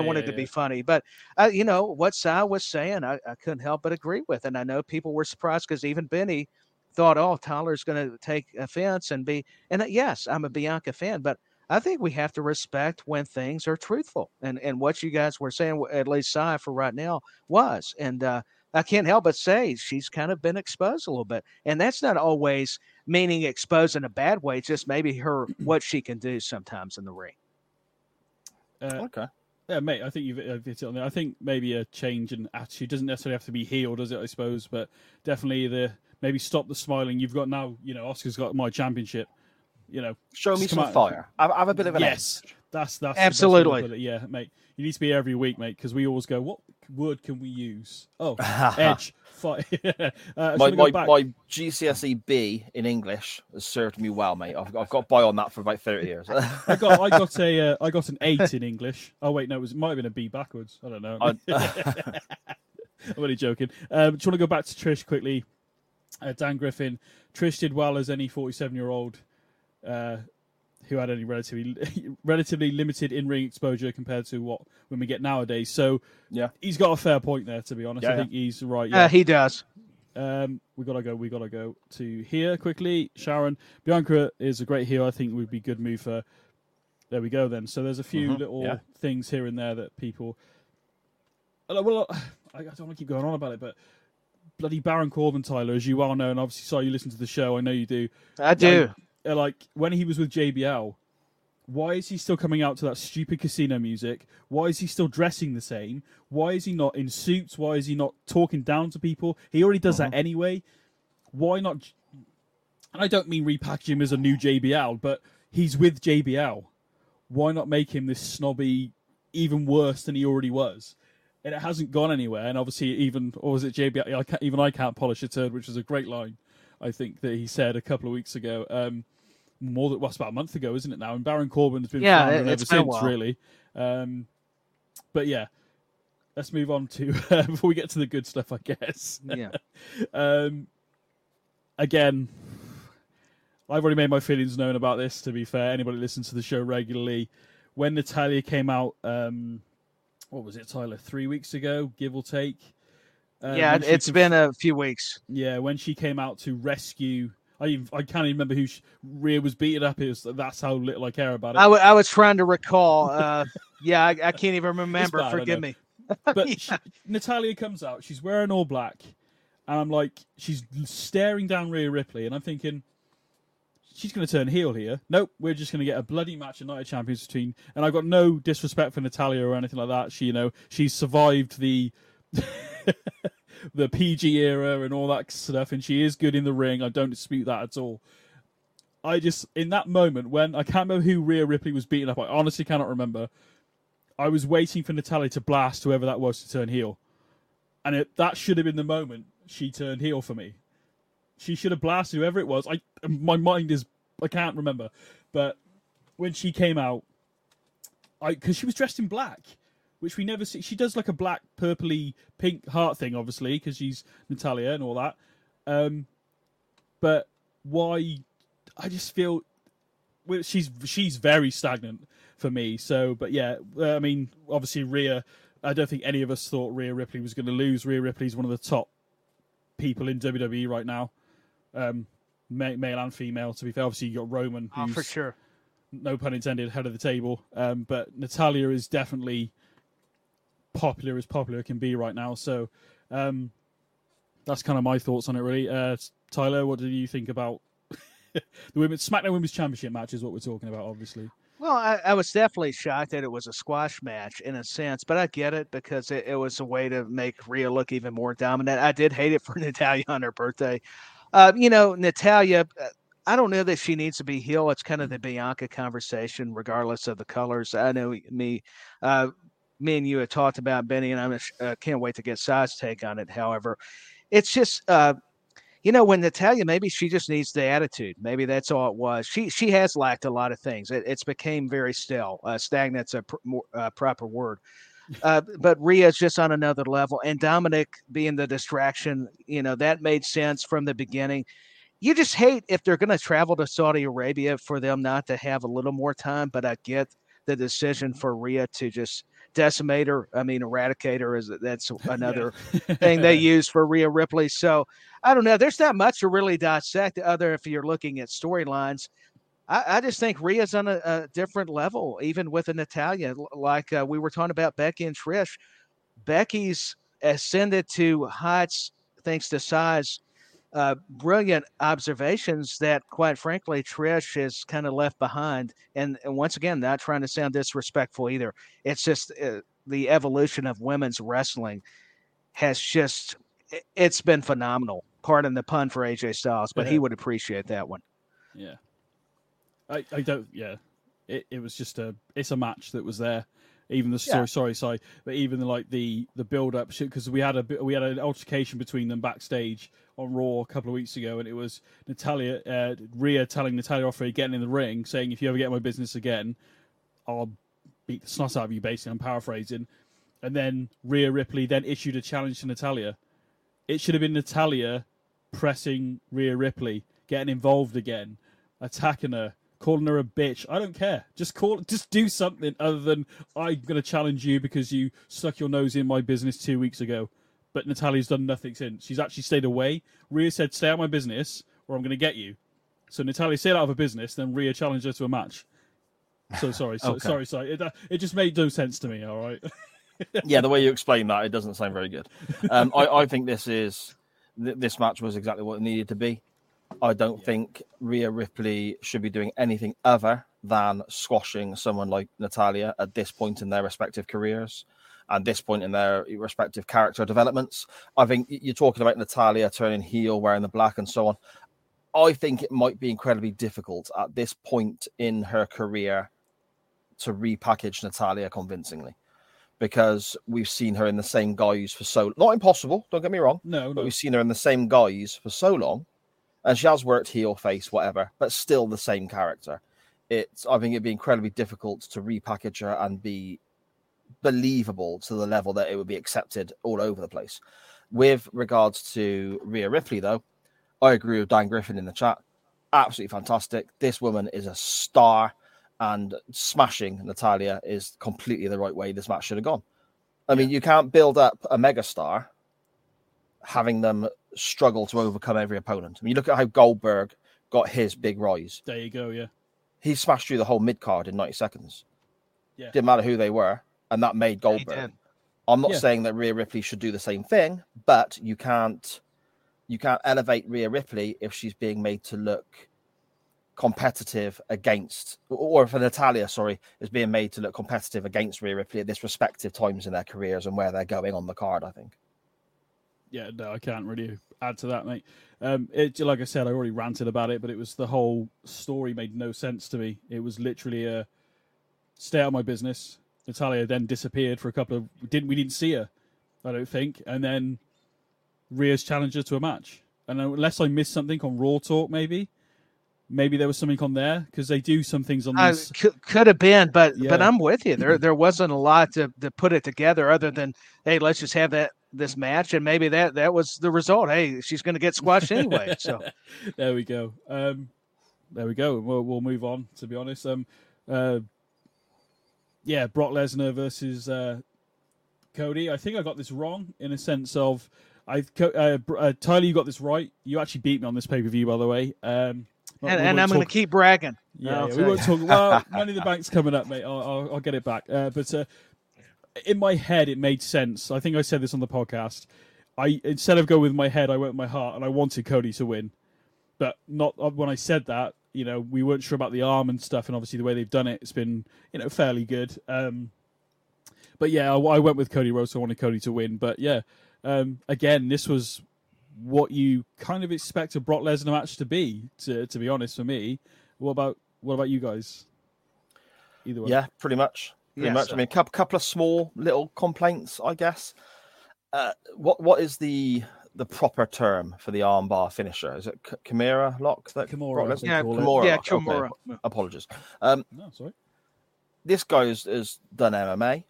wanted to be funny. But, you know, what Si was saying, I couldn't help but agree with. And I know people were surprised because even Benny thought, oh, Tyler's going to take offense and be – and, yes, I'm a Bianca fan, but I think we have to respect when things are truthful. And what you guys were saying, at least Si for right now, was. And I can't help but say she's kind of been exposed a little bit. And that's not always meaning exposed in a bad way, just maybe her what she can do sometimes in the ring. Okay. Yeah, mate, I think you've hit it on there. I think maybe a change in attitude doesn't necessarily have to be heel, does it, I suppose? But definitely maybe stop the smiling. You've got now, you know, Oscar's got my championship. You know, show me some fire. Have a bit of an edge. That's absolutely, yeah, mate. You need to be every week, mate, because we always go, what word can we use? Oh, edge. My GCSE B in English has served me well, mate. I've got by on that for about 30 years. I got an 8 in English. Oh wait, no, it might have been a B backwards. I don't know. I'm only joking. Do you want to go back to Trish quickly? Dan Griffin, Trish did well as any 47-year-old. Who had any relatively limited in-ring exposure compared to what women get nowadays. So he's got a fair point there, to be honest. I think he's right. Yeah, he does. We gotta go to here quickly. Sharon, Bianca is a great heel. I think would be a good move for. There we go then. So there's a few little things here and there that people. Well, I don't want to keep going on about it, but. Bloody Baron Corbin, Tyler, as you well know, and obviously you listen to the show. I know you do. I do. Like when he was with JBL, why is he still coming out to that stupid casino music? Why is he still dressing the same? Why is he not in suits? Why is he not talking down to people? He already does that anyway. Why not? And I don't mean repackage him as a new JBL, but he's with JBL. Why not make him this snobby, even worse than he already was? and it hasn't gone anywhere. And obviously, even, or was it JBL? I can't polish a turd, which is a great line, I think, that he said a couple of weeks ago. More than what's about a month ago, isn't it now? And Baron Corbin has been floundering ever since, really. But yeah, let's move on to before we get to the good stuff, I guess. Yeah. Again, I've already made my feelings known about this. To be fair, anybody listens to the show regularly, when Natalya came out, what was it, Tyler? 3 weeks ago, give or take. It's been a few weeks. Yeah, when she came out to rescue. I can't even remember who Rhea was beaten up. That's how little I care about it. I was trying to recall. I can't even remember. Bad, forgive me. But Natalya comes out. She's wearing all black. And I'm like, she's staring down Rhea Ripley. And I'm thinking, she's going to turn heel here. Nope, we're just going to get a bloody match at Night of Champions between. And I've got no disrespect for Natalya or anything like that. She survived the... the PG era and all that stuff, and she is good in the ring. I don't dispute that at all. I just, in that moment, when I can't remember who Rhea Ripley was beating up, I honestly cannot remember. I was waiting for Natalya to blast whoever that was to turn heel. And that should have been the moment she turned heel for me. She should have blasted whoever it was. I can't remember. But when she came out, because she was dressed in black, which we never see. She does like a black, purpley, pink heart thing, obviously, because she's Natalya and all that. But why? I just feel she's very stagnant for me. So, but yeah, I mean, obviously Rhea. I don't think any of us thought Rhea Ripley was going to lose. Rhea Ripley's one of the top people in WWE right now, male and female. To be fair, obviously you got Roman, who's, for sure, no pun intended, head of the table. But Natalya is definitely popular can be right now, so that's kind of my thoughts on it, really. Tyler, what do you think about the SmackDown Women's Championship match is what we're talking about, obviously. Well, I was definitely shocked that it was a squash match in a sense, but I get it because it was a way to make Rhea look even more dominant. I did hate it for Natalya on her birthday. Natalya, I don't know that she needs to be heel. It's kind of the Bianca conversation, regardless of the colors. I know me and you had talked about, Benny, and I can't wait to get Sai's take on it. However, it's just, when Natalya, maybe she just needs the attitude. Maybe that's all it was. She has lacked a lot of things. It's became very stale. Stagnant's a proper word. But Rhea's just on another level. And Dominic being the distraction, that made sense from the beginning. You just hate if they're going to travel to Saudi Arabia for them not to have a little more time. But I get the decision for Rhea to just decimate her. I mean, eradicate her that's another thing they use for Rhea Ripley. So I don't know. There's not much to really dissect other if you're looking at storylines. I just think Rhea's on a different level, even with a Natalya. Like we were talking about Becky and Trish. Becky's ascended to heights thanks to size. Brilliant observations that, quite frankly, Trish is kind of left behind. And once again, not trying to sound disrespectful either. It's just the evolution of women's wrestling has just – it's been phenomenal. Pardon the pun for AJ Styles, but he would appreciate that one. Yeah. I don't – yeah. It was just it's a match that was there. Even the story, but even the build up, because we had an altercation between them backstage on Raw a couple of weeks ago, and it was Rhea telling Natalya off for getting in the ring, saying, "If you ever get in my business again, I'll beat the snot out of you." Basically, I'm paraphrasing. And then Rhea Ripley then issued a challenge to Natalya. It should have been Natalya pressing Rhea Ripley, getting involved again, attacking her. Calling her a bitch. I don't care. Just do something other than I'm going to challenge you because you stuck your nose in my business 2 weeks ago. But Natalya's done nothing since. She's actually stayed away. Rhea said, "Stay out of my business or I'm going to get you." So Natalya stayed out of her business, then Rhea challenged her to a match. Sorry. It just made no sense to me, all right? Yeah, the way you explain that, it doesn't sound very good. I think this match was exactly what it needed to be. I don't think Rhea Ripley should be doing anything other than squashing someone like Natalya at this point in their respective careers and this point in their respective character developments. I think you're talking about Natalya turning heel, wearing the black and so on. I think it might be incredibly difficult at this point in her career to repackage Natalya convincingly. because we've seen her in the same guise for so long. Not impossible, don't get me wrong. No, but we've seen her in the same guise for so long, and she has worked heel, face, whatever, but still the same character. I think it'd be incredibly difficult to repackage her and be believable to the level that it would be accepted all over the place. With regards to Rhea Ripley, though, I agree with Dan Griffin in the chat. Absolutely fantastic. This woman is a star, and smashing Natalya is completely the right way this match should have gone. I mean, you can't build up a megastar having them struggle to overcome every opponent. I mean, you look at how Goldberg got his big rise. There you go, yeah. He smashed through the whole mid-card in 90 seconds. Yeah. Didn't matter who they were, and that made Goldberg. I'm not saying that Rhea Ripley should do the same thing, but you can't elevate Rhea Ripley if she's being made to look competitive against, or if Natalya, is being made to look competitive against Rhea Ripley at this respective times in their careers and where they're going on the card, I think. Yeah, no, I can't really add to that, mate. Like I said, I already ranted about it, but it was the whole story made no sense to me. It was literally a stay out of my business. Natalya then disappeared for a couple of... We didn't see her, I don't think. And then Rhea's challenged her to a match. And unless I missed something on Raw Talk, maybe there was something on there, because they do some things on this. Could have been, but I'm with you. There wasn't a lot to put it together other than, hey, let's just have this match, and maybe that was the result. Hey, she's going to get squashed anyway. So there we go. We'll move on, to be honest. Brock Lesnar versus Cody. I think I got this wrong in a sense of, Tyler, you got this right. You actually beat me on this pay-per-view, by the way. And I'm going to keep bragging. Yeah, we won't talk. Well, Money in the Bank's coming up, mate. I'll get it back. But in my head, it made sense. I think I said this on the podcast. Instead of going with my head, I went with my heart, and I wanted Cody to win. But not when I said that, we weren't sure about the arm and stuff, and obviously the way they've done it, it's been, fairly good. I went with Cody Rhodes. So I wanted Cody to win. But yeah, again, this was what you kind of expect a Brock Lesnar match to be, to be honest, for me. What about you guys? Either way. Yeah, pretty much. So. I mean, a couple of small little complaints, I guess. What is the proper term for the armbar finisher? Is it Kimura lock? Kimura. Kimura. Okay. Apologies. No, sorry. This guy has done MMA.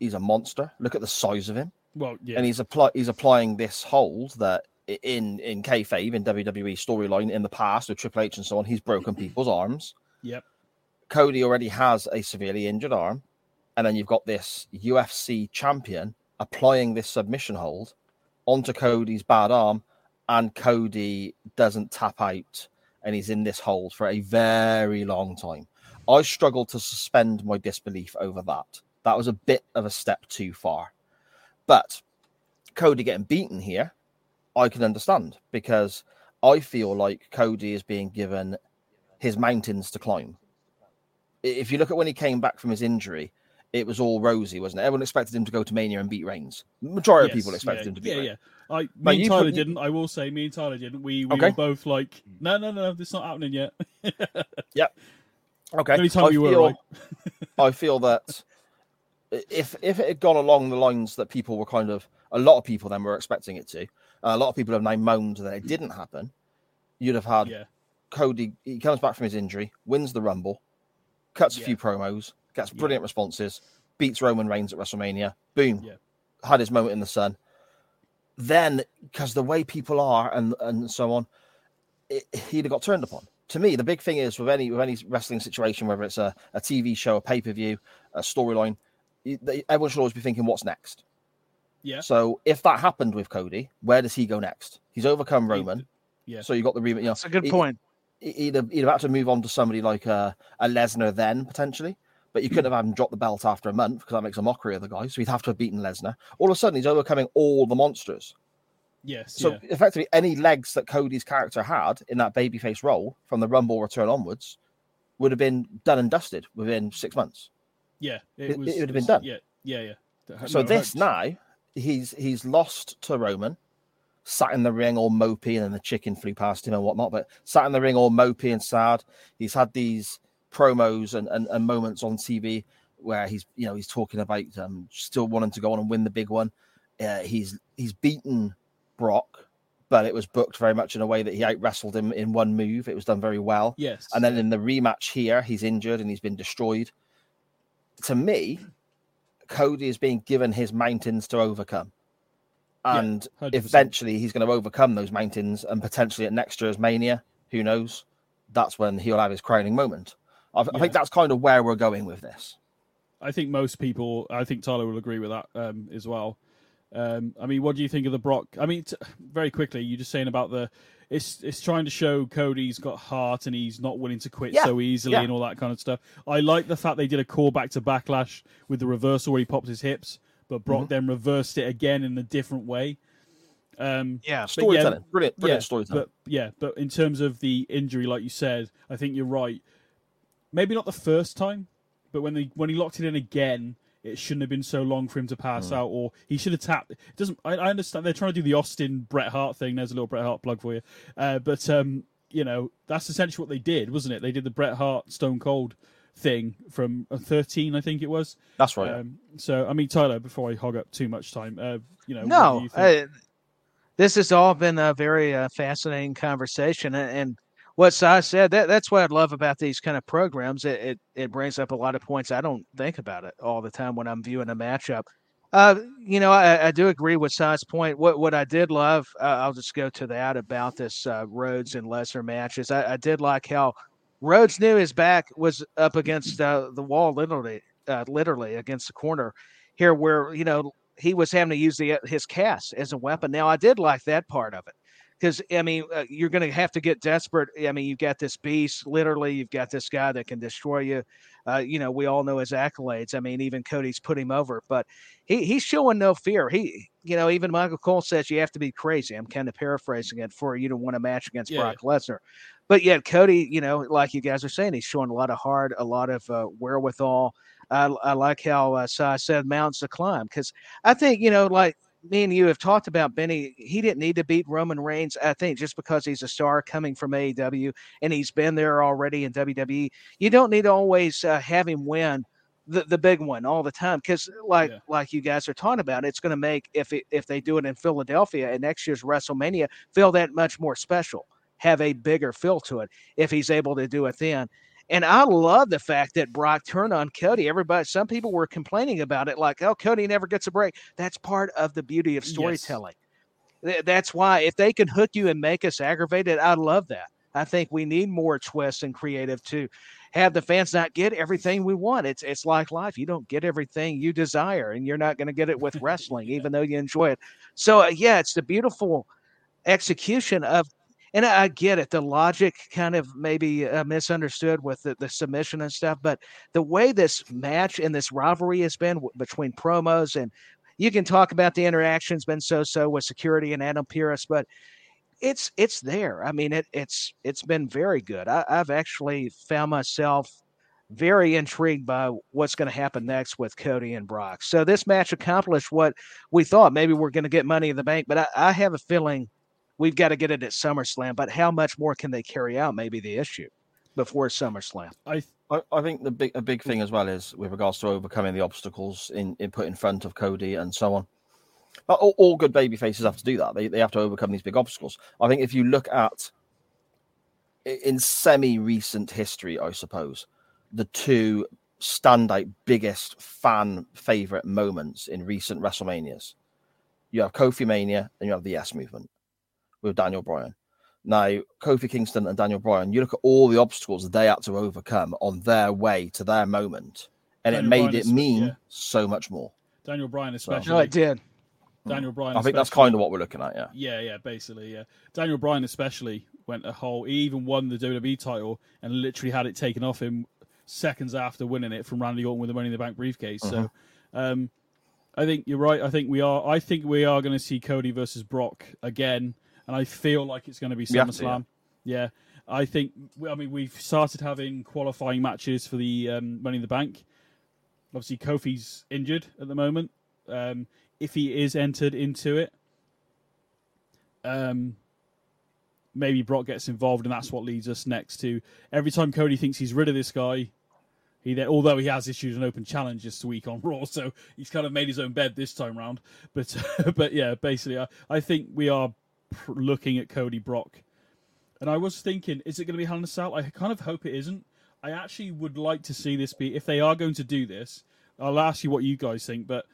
He's a monster. Look at the size of him. Well, yeah. And he's applying this hold that, in kayfabe, in WWE storyline in the past with Triple H and so on, he's broken people's arms. Yep. Cody already has a severely injured arm. And then you've got this UFC champion applying this submission hold onto Cody's bad arm, and Cody doesn't tap out, and he's in this hold for a very long time. I struggled to suspend my disbelief over that. That was a bit of a step too far. But Cody getting beaten here, I can understand, because I feel like Cody is being given his mountains to climb. If you look at when he came back from his injury, it was all rosy, wasn't it? Everyone expected him to go to Mania and beat Reigns. Majority of people expected him to beat Reigns. Yeah, me and Tyler didn't. I will say, me and Tyler didn't. We were both like, no, this is not happening yet. Yeah. Okay. Only time you were right. I feel that if it had gone along the lines that people were a lot of people then were expecting it to, a lot of people have now moaned that it didn't happen. You'd have had Cody, he comes back from his injury, wins the Rumble, cuts a few promos, gets brilliant responses, beats Roman Reigns at WrestleMania, boom, had his moment in the sun. Then, because the way people are and so on, he'd have got turned upon. To me, the big thing is with any wrestling situation, whether it's a TV show, a pay-per-view, a storyline, everyone should always be thinking, what's next? Yeah. So if that happened with Cody, where does he go next? He's overcome Roman. Yeah. So you got the remit. That's a good point. He'd have had to move on to somebody like a Lesnar then, potentially. But you couldn't have had him drop the belt after a month, because that makes a mockery of the guy. So he'd have to have beaten Lesnar. All of a sudden, he's overcoming all the monsters. Yes. So effectively, any legs that Cody's character had in that babyface role from the Rumble return onwards would have been done and dusted within 6 months. Yeah. It would have been done. Yeah. So this now... He's lost to Roman, sat in the ring all mopey, and then the chicken flew past him and whatnot, but sat in the ring all mopey and sad. He's had these promos and moments on TV where he's talking about still wanting to go on and win the big one. He's beaten Brock, but it was booked very much in a way that he out-wrestled him in one move. It was done very well. Yes. And then in the rematch here, he's injured and he's been destroyed. To me, Cody is being given his mountains to overcome. And eventually he's going to overcome those mountains, and potentially at next year's Mania, who knows, that's when he'll have his crowning moment. I think that's kind of where we're going with this. I think most people, I think Tyler will agree with that as well. I mean, what do you think of the Brock? I mean, very quickly, you're just saying about it's trying to show Cody's got heart and he's not willing to quit so easily and all that kind of stuff. I like the fact they did a callback to Backlash with the reversal where he popped his hips, but Brock then reversed it again in a different way. Storytelling. Brilliant storytelling. But in terms of the injury, like you said, I think you're right. Maybe not the first time, but when he locked it in again, it shouldn't have been so long for him to pass out, or he should have tapped. It doesn't. I understand they're trying to do the Austin Bret Hart thing. There's a little Bret Hart plug for you. That's essentially what they did, wasn't it? They did the Bret Hart Stone Cold thing from 13, I think it was. That's right. So, I mean, Tyler, before I hog up too much time, what do you think? This has all been a very fascinating conversation, and what Si said, that's what I love about these kind of programs. It brings up a lot of points I don't think about it all the time when I'm viewing a matchup. I do agree with Si's point. What I did love, I'll just go to that about this Rhodes and Lesnar matches. I did like how Rhodes knew his back was up against the wall, literally against the corner here, where he was having to use his cast as a weapon. Now, I did like that part of it. Because, you're going to have to get desperate. I mean, you've got this beast, literally. You've got this guy that can destroy you. We all know his accolades. I mean, even Cody's put him over. But he's showing no fear. He, even Michael Cole says you have to be crazy. I'm kind of paraphrasing it for you to win a match against Brock Lesnar. But, Cody, like you guys are saying, he's showing a lot of heart, a lot of wherewithal. I like how Si said mountains to climb. Because I think, me and you have talked about Benny. He didn't need to beat Roman Reigns, I think, just because he's a star coming from AEW and he's been there already in WWE. You don't need to always have him win the big one all the time, because like you guys are talking about, it's going to make, if they do it in Philadelphia at next year's WrestleMania, feel that much more special, have a bigger feel to it if he's able to do it then. And I love the fact that Brock turned on Cody. Some people were complaining about it, like, oh, Cody never gets a break. That's part of the beauty of storytelling. Yes. That's why if they can hook you and make us aggravated, I love that. I think we need more twists and creative to have the fans not get everything we want. It's like life. You don't get everything you desire, and you're not going to get it with wrestling, even though you enjoy it. So, it's the beautiful execution of. And I get it. The logic kind of maybe misunderstood with the submission and stuff, but the way this match and this rivalry has been between promos, and you can talk about the interactions been so with security and Adam Pearce, but it's there. I mean, it's been very good. I've actually found myself very intrigued by what's going to happen next with Cody and Brock. So this match accomplished what we thought. Maybe we're going to get Money in the Bank, but I have a feeling we've got to get it at SummerSlam, but how much more can they carry out? Maybe the issue before SummerSlam. I think a big thing as well is with regards to overcoming the obstacles in put in front of Cody and so on. But all good baby faces have to do that. They have to overcome these big obstacles. I think if you look at in semi-recent history, I suppose the two standout biggest fan favorite moments in recent WrestleManias, you have Kofi Mania and you have the Yes Movement with Daniel Bryan. Now, Kofi Kingston and Daniel Bryan, you look at all the obstacles they had to overcome on their way to their moment, and it made it mean so much more. Daniel Bryan especially. So. No, it did. Daniel Bryan, I think that's kind of what we're looking at, yeah. Yeah, basically, yeah. Daniel Bryan especially went he even won the WWE title and literally had it taken off him seconds after winning it from Randy Orton with the Money in the Bank briefcase. So, I think you're right. I think we are going to see Cody versus Brock again. And I feel like it's going to be SummerSlam. Yeah. I think, we've started having qualifying matches for the Money in the Bank. Obviously, Kofi's injured at the moment. If he is entered into it, maybe Brock gets involved, and that's what leads us next to every time Cody thinks he's rid of this guy, Although he has issued an open challenge this week on Raw, so he's kind of made his own bed this time round. But yeah, basically, I think we are looking at Cody Brock. And I was thinking, is it going to be Hell in a Cell? I kind of hope it isn't. I actually would like to see this be, if they are going to do this, I'll ask you what you guys think, but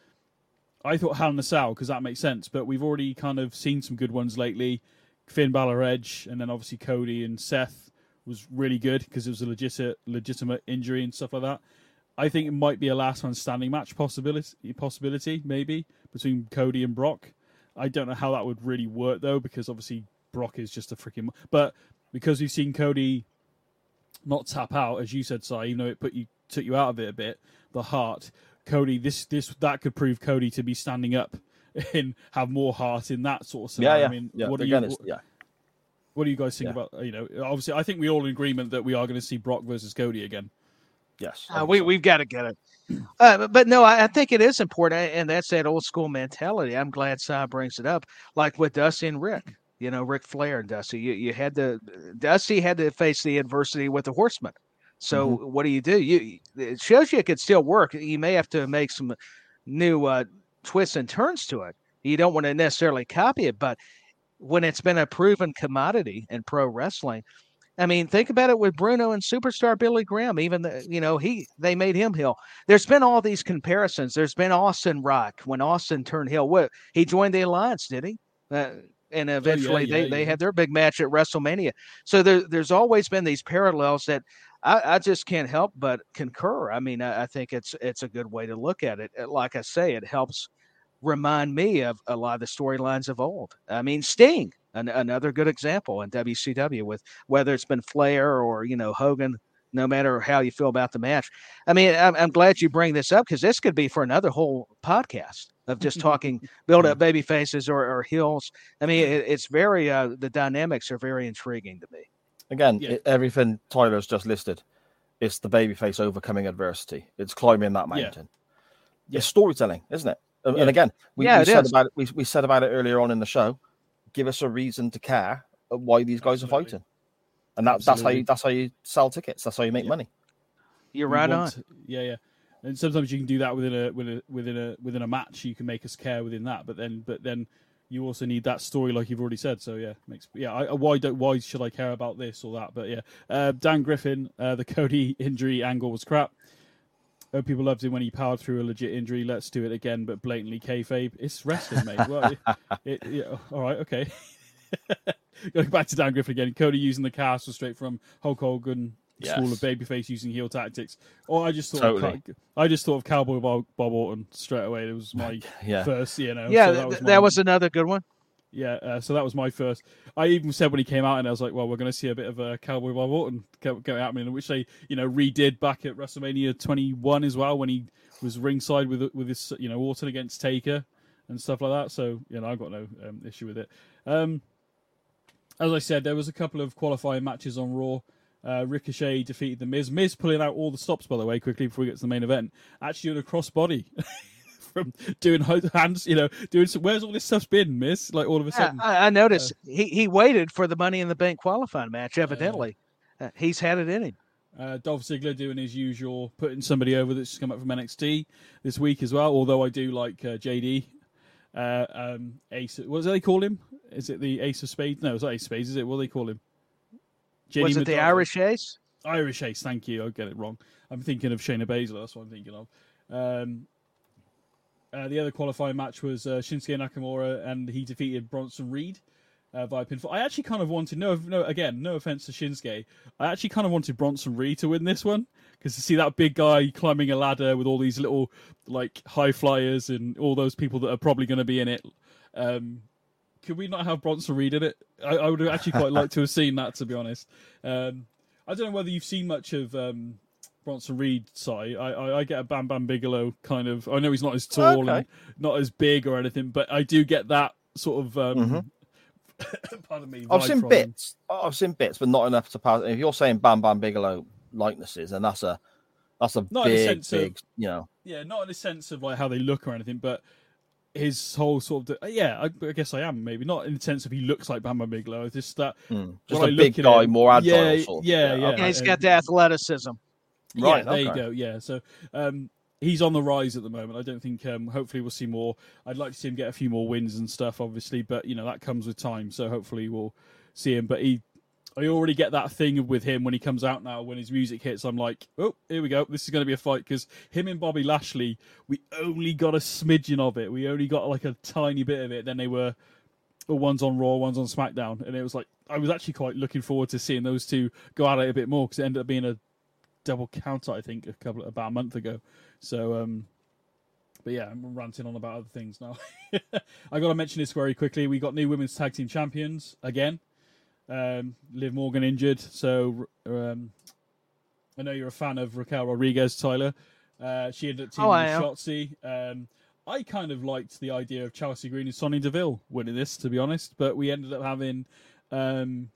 I thought Hell in a Cell, because that makes sense. But we've already kind of seen some good ones lately. Finn Balor, Edge, and then obviously Cody and Seth was really good because it was a legitimate injury and stuff like that. I think it might be a last man standing match possibility maybe, between Cody and Brock. I don't know how that would really work, though, because obviously Brock is just a freaking... But because we've seen Cody not tap out, as you said, Si, even though it took you out of it a bit, the heart... Cody, that could prove Cody to be standing up and have more heart in that sort of scenario. Yeah, yeah. I mean, yeah, what do you guys think about, obviously I think we're all in agreement that we are going to see Brock versus Cody again. Yes. We've got to get it. But no, I think it is important. And that's that old school mentality. I'm glad Si brings it up. Like with Dusty and Rick, Ric Flair and Dusty, Dusty had to face the adversity with the Horseman. So what do? It shows you it could still work. You may have to make some new twists and turns to it. You don't want to necessarily copy it, but when it's been a proven commodity in pro wrestling, I mean, think about it with Bruno and Superstar Billy Graham. Even they made him heel. There's been all these comparisons. There's been Austin Rock when Austin turned heel. What, he joined the Alliance, did he? And eventually they had their big match at WrestleMania. So there's always been these parallels that I just can't help but concur. I mean, I think it's a good way to look at it. Like I say, it helps remind me of a lot of the storylines of old. I mean, Sting, another good example in WCW, with whether it's been Flair or, Hogan, no matter how you feel about the match. I mean, I'm glad you bring this up because this could be for another whole podcast of just talking build-up baby faces or heels. I mean, it's very the dynamics are very intriguing to me. Again, everything Tyler's just listed, it's the babyface overcoming adversity. It's climbing that mountain. Yeah. It's storytelling, isn't it? And, again, we said about it earlier on in the show. Give us a reason to care why these guys are fighting, and that's how you sell tickets. That's how you make money. You're right on. Yeah. And sometimes you can do that within a match. You can make us care within that, but then. You also need that story, like you've already said. So why should I care about this or that? But Dan Griffin, the Cody injury angle was crap. Oh, people loved him when he powered through a legit injury. Let's do it again, but blatantly kayfabe. It's wrestling, mate. Well, all right, okay. Going back to Dan Griffin again. Cody using the cast was straight from Hulk Hogan. Smaller babyface using heel tactics. Or I just thought of Cowboy Bob Orton straight away. It was my first, So that was another good one. Yeah, so that was my first. I even said when he came out, and I was like, well, we're going to see a bit of Cowboy Bob Orton go happening, which they, redid back at WrestleMania 21 as well, when he was ringside with his, Orton against Taker and stuff like that. So, I've got no issue with it. As I said, there was a couple of qualifying matches on Raw. Ricochet defeated the Miz. Miz pulling out all the stops, by the way, quickly before we get to the main event. Actually, doing a crossbody from doing hands, doing some. Where's all this stuff been, Miz? Like all of a sudden, I noticed he waited for the Money in the Bank qualifying match. Evidently, he's had it in him. Dolph Ziggler doing his usual, putting somebody over that's just come up from NXT this week as well. Although I do like JD. Ace. What do they call him? Is it the Ace of Spades? No, it's not Ace of Spades. Is it? What do they call him? Jenny was it Madonna. The Irish Ace? Irish Ace, thank you. I'll get it wrong. I'm thinking of Shayna Baszler. That's what I'm thinking of. The other qualifying match was Shinsuke Nakamura, and he defeated Bronson Reed via pinfall. I actually kind of wanted, no offense to Shinsuke, I actually kind of wanted Bronson Reed to win this one, because to see that big guy climbing a ladder with all these little high flyers and all those people that are probably going to be in it. Could we not have Bronson Reed in it? I would have actually quite liked to have seen that, to be honest. I don't know whether you've seen much of Bronson Reed, Si. I get a Bam Bam Bigelow kind of... I know he's not as tall and not as big or anything, but I do get that sort of... pardon me. I've seen bits, but not enough to pass. If you're saying Bam Bam Bigelow likenesses, then that's a not big, in the sense big of, Yeah, not in the sense of how they look or anything, but... His whole sort of... I guess I am, maybe. Not in the sense of he looks like Bam Bam Bigelow. Just a big guy, more agile. Yeah, sort of. Yeah. Okay. He's got the athleticism. Right, yeah, there you go. Yeah, so he's on the rise at the moment. I don't think. Hopefully, we'll see more. I'd like to see him get a few more wins and stuff, obviously, but you know that comes with time. So hopefully, we'll see him. But I already get that thing with him when he comes out now. When his music hits, I'm like, oh, here we go. This is going to be a fight because him and Bobby Lashley, we only got a smidgen of it. We only got like a tiny bit of it. Then they were. One's on Raw, one's on SmackDown, and it was like I was actually quite looking forward to seeing those two go at it a bit more because it ended up being a double count out, I think, about a month ago. So, but yeah, I'm ranting on about other things now. I got to mention this very quickly. We got new women's tag team champions again. Liv Morgan injured, so I know you're a fan of Raquel Rodriguez, Tyler. She ended up teaming with Shotzi. I kind of liked the idea of Chelsea Green and Sonya Deville winning this, to be honest. But we ended up having Shayna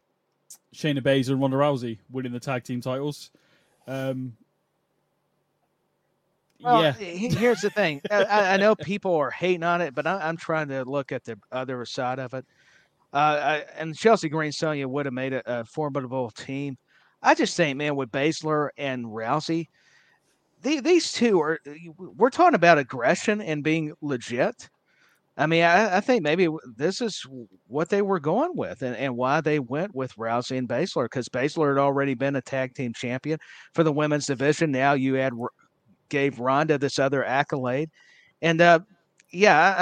Baszler and Ronda Rousey winning the tag team titles. Here's the thing. I know people are hating on it, but I'm trying to look at the other side of it. And Chelsea Green and Sonya would have made a formidable team. I just think, man, with Baszler and Rousey, these two are, we're talking about aggression and being legit. I mean, I think maybe this is what they were going with and why they went with Rousey and Baszler, because Baszler had already been a tag team champion for the women's division. Now you gave Ronda this other accolade. And, I'm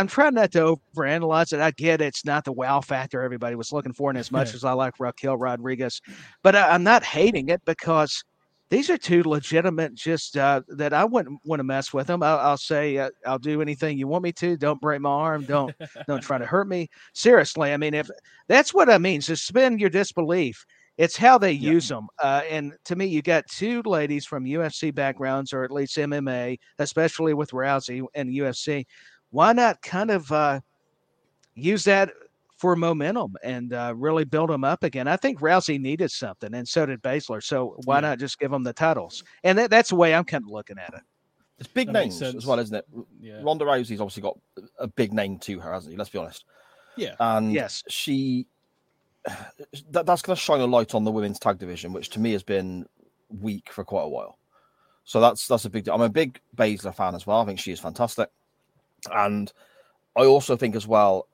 trying not to overanalyze it. I get it's not the wow factor everybody was looking for, and as much as I like Raquel Rodriguez. But I'm not hating it because – these are two legitimate, just that I wouldn't want to mess with them. I'll say I'll do anything you want me to. Don't break my arm. Don't try to hurt me. Seriously, I mean, if that's what I mean, suspend your disbelief. It's how they use them. And to me, you got two ladies from UFC backgrounds, or at least MMA, especially with Rousey and UFC. Why not kind of use that for momentum and really build them up again? I think Rousey needed something, and so did Baszler. So why not just give them the titles? And that's the way I'm kind of looking at it. It's big names as well, isn't it? Yeah. Ronda Rousey's obviously got a big name to her, hasn't he? Let's be honest. Yeah. And that's going to shine a light on the women's tag division, which to me has been weak for quite a while. So that's a big deal. I'm a big Baszler fan as well. I think she is fantastic. And I also think as well,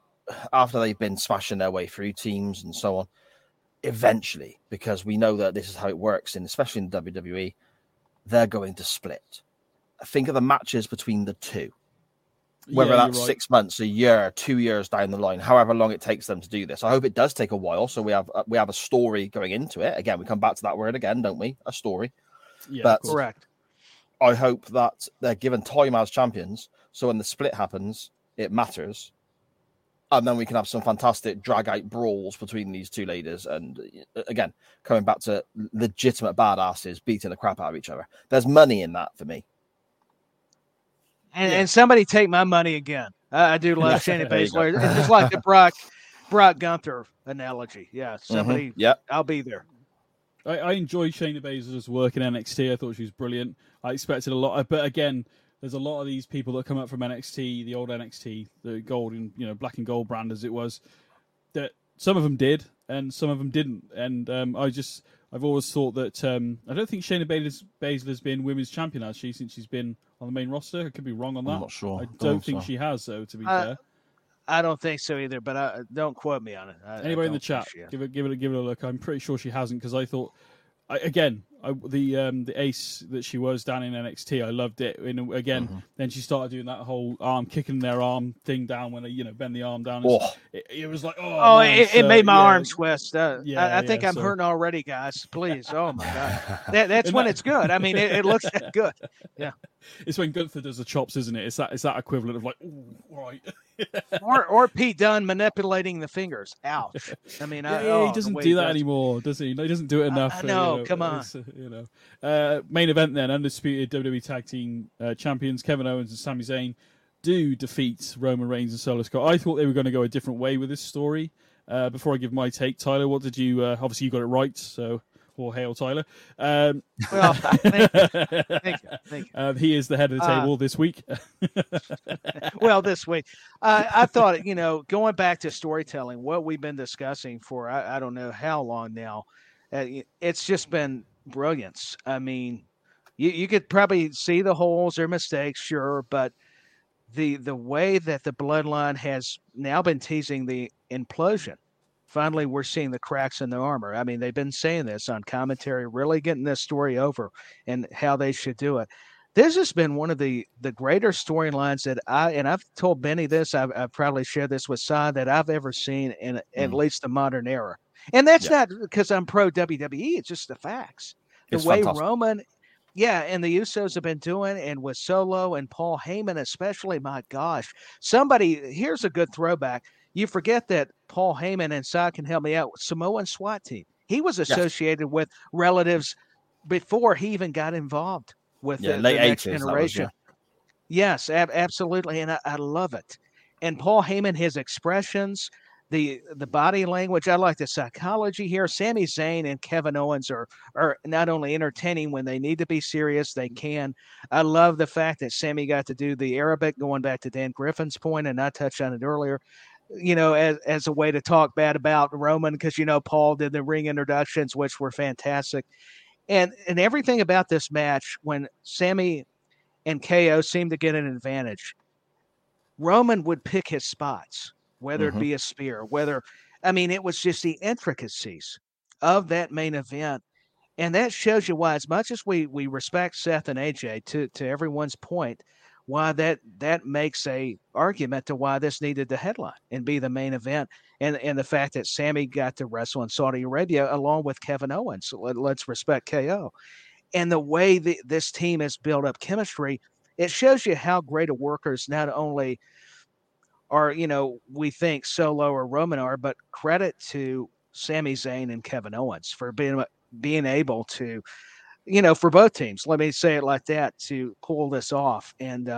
after they've been smashing their way through teams and so on, eventually, because we know that this is how it works, and especially in WWE, they're going to split. Think of the matches between the two, whether that's 6 months, a year, 2 years down the line, however long it takes them to do this. I hope it does take a while, so we have a story going into it. Again, we come back to that word again, don't we? A story. Yeah, but correct. I hope that they're given time as champions, so when the split happens, it matters. And then we can have some fantastic drag-out brawls between these two ladies. And again, coming back to legitimate badasses beating the crap out of each other. There's money in that for me. And somebody take my money again. I do love Shayna Baszler. It's just like the Brock Gunther analogy. Yeah, somebody. Mm-hmm. Yeah, I'll be there. I enjoy Shayna Baszler's work in NXT. I thought she was brilliant. I expected a lot. But again, there's a lot of these people that come up from NXT, the old NXT, the gold and black and gold brand as it was. That some of them did and some of them didn't. And I've always thought that I don't think Shayna Baszler's been women's champion actually since she's been on the main roster. I could be wrong on that. I'm not sure. I don't think she has though. To be fair, I don't think so either. But don't quote me on it. Anybody in the chat, give it a look. I'm pretty sure she hasn't because I thought. The ace that she was down in NXT, I loved it. And again, then she started doing that whole arm, kicking their arm thing down when they, bend the arm down. Oh. It was like, it made my arm twist. I think I'm hurting already, guys. Please. Oh, my God. That's when it's good. I mean, it looks good. Yeah. It's when Gunther does the chops, isn't it? It's that equivalent of like, ooh, right. or Pete Dunne manipulating the fingers. Ouch. I mean, he doesn't do that anymore, does he? He doesn't do it enough. Come on. Main event then, undisputed WWE Tag Team Champions Kevin Owens and Sami Zayn do defeat Roman Reigns and Solo Sikoa. I thought they were going to go a different way with this story. Before I give my take, Tyler, what did you? Obviously, you got it right, so. Or hail Tyler. Thank you. He is the head of the table this week. I thought, going back to storytelling, what we've been discussing for I don't know how long now, it's just been brilliance. I mean, You could probably see the holes or mistakes, sure, but the way that the Bloodline has now been teasing the implosion, finally we're seeing the cracks in the armor. I mean, they've been saying this on commentary, really getting this story over and how they should do it. This has been one of the greater storylines that I've told Benny this, I've probably shared this with Sai, that I've ever seen in at least the modern era. And that's not because I'm pro WWE. It's just the facts. It's way fantastic. Roman, and the Usos have been doing, and with Solo and Paul Heyman especially, my gosh. Somebody, here's a good throwback. You forget that Paul Heyman, and Sai can help me out, Samoan SWAT team. He was associated with relatives before he even got involved with the late Next 80s, Generation. Yes, absolutely, and I love it. And Paul Heyman, his expressions, the body language, I like the psychology here. Sami Zayn and Kevin Owens are not only entertaining when they need to be serious, they can. I love the fact that Sami got to do the Arabic, going back to Dan Griffin's point, and I touched on it earlier, you know, as a way to talk bad about Roman, because, you know, Paul did the ring introductions, which were fantastic. And everything about this match, when Sami and KO seemed to get an advantage, Roman would pick his spots, whether it be a spear, it was just the intricacies of that main event. And that shows you why, as much as we respect Seth and AJ, to everyone's point, why that makes a argument to why this needed the headline and be the main event. And the fact that Sami got to wrestle in Saudi Arabia along with Kevin Owens. So let's respect KO. And the way this team has built up chemistry, it shows you how great a workers not only are, you know, we think Solo or Roman are, but credit to Sami Zayn and Kevin Owens for being able to, you know, for both teams, let me say it like that, to pull this off. And,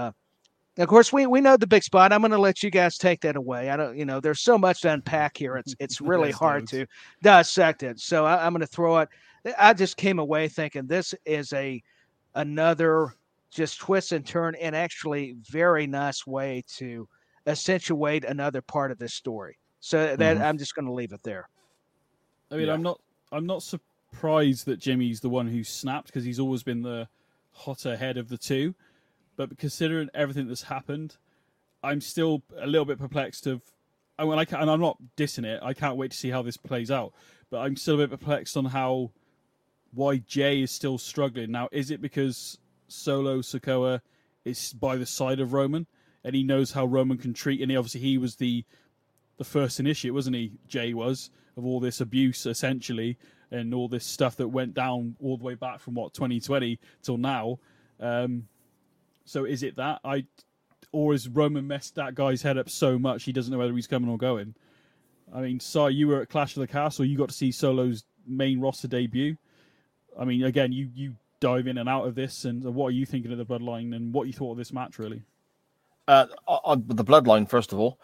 of course, we know the big spot. I'm going to let you guys take that away. I don't, you know, there's so much to unpack here. It's really hard to dissect it. So I'm going to throw it. I just came away thinking this is another just twist and turn, and actually very nice way to accentuate another part of this story. So that I'm just going to leave it there. I mean, I'm not surprised that Jimmy's the one who snapped, because he's always been the hotter head of the two. But considering everything that's happened, I'm still a little bit perplexed of, and I'm not dissing it, I can't wait to see how this plays out, but I'm still a bit perplexed on why Jay is still struggling. Now, is it because Solo Sikoa is by the side of Roman, and he knows how Roman can treat, and he was the first initiate, wasn't he? Jay was, of all this abuse, essentially, and all this stuff that went down all the way back from, 2020 till now. So is it that? Or is Roman messed that guy's head up so much he doesn't know whether he's coming or going? I mean, Sai, you were at Clash of the Castle. You got to see Solo's main roster debut. I mean, again, you dive in and out of this. And what are you thinking of the Bloodline and what you thought of this match, really? The Bloodline, first of all,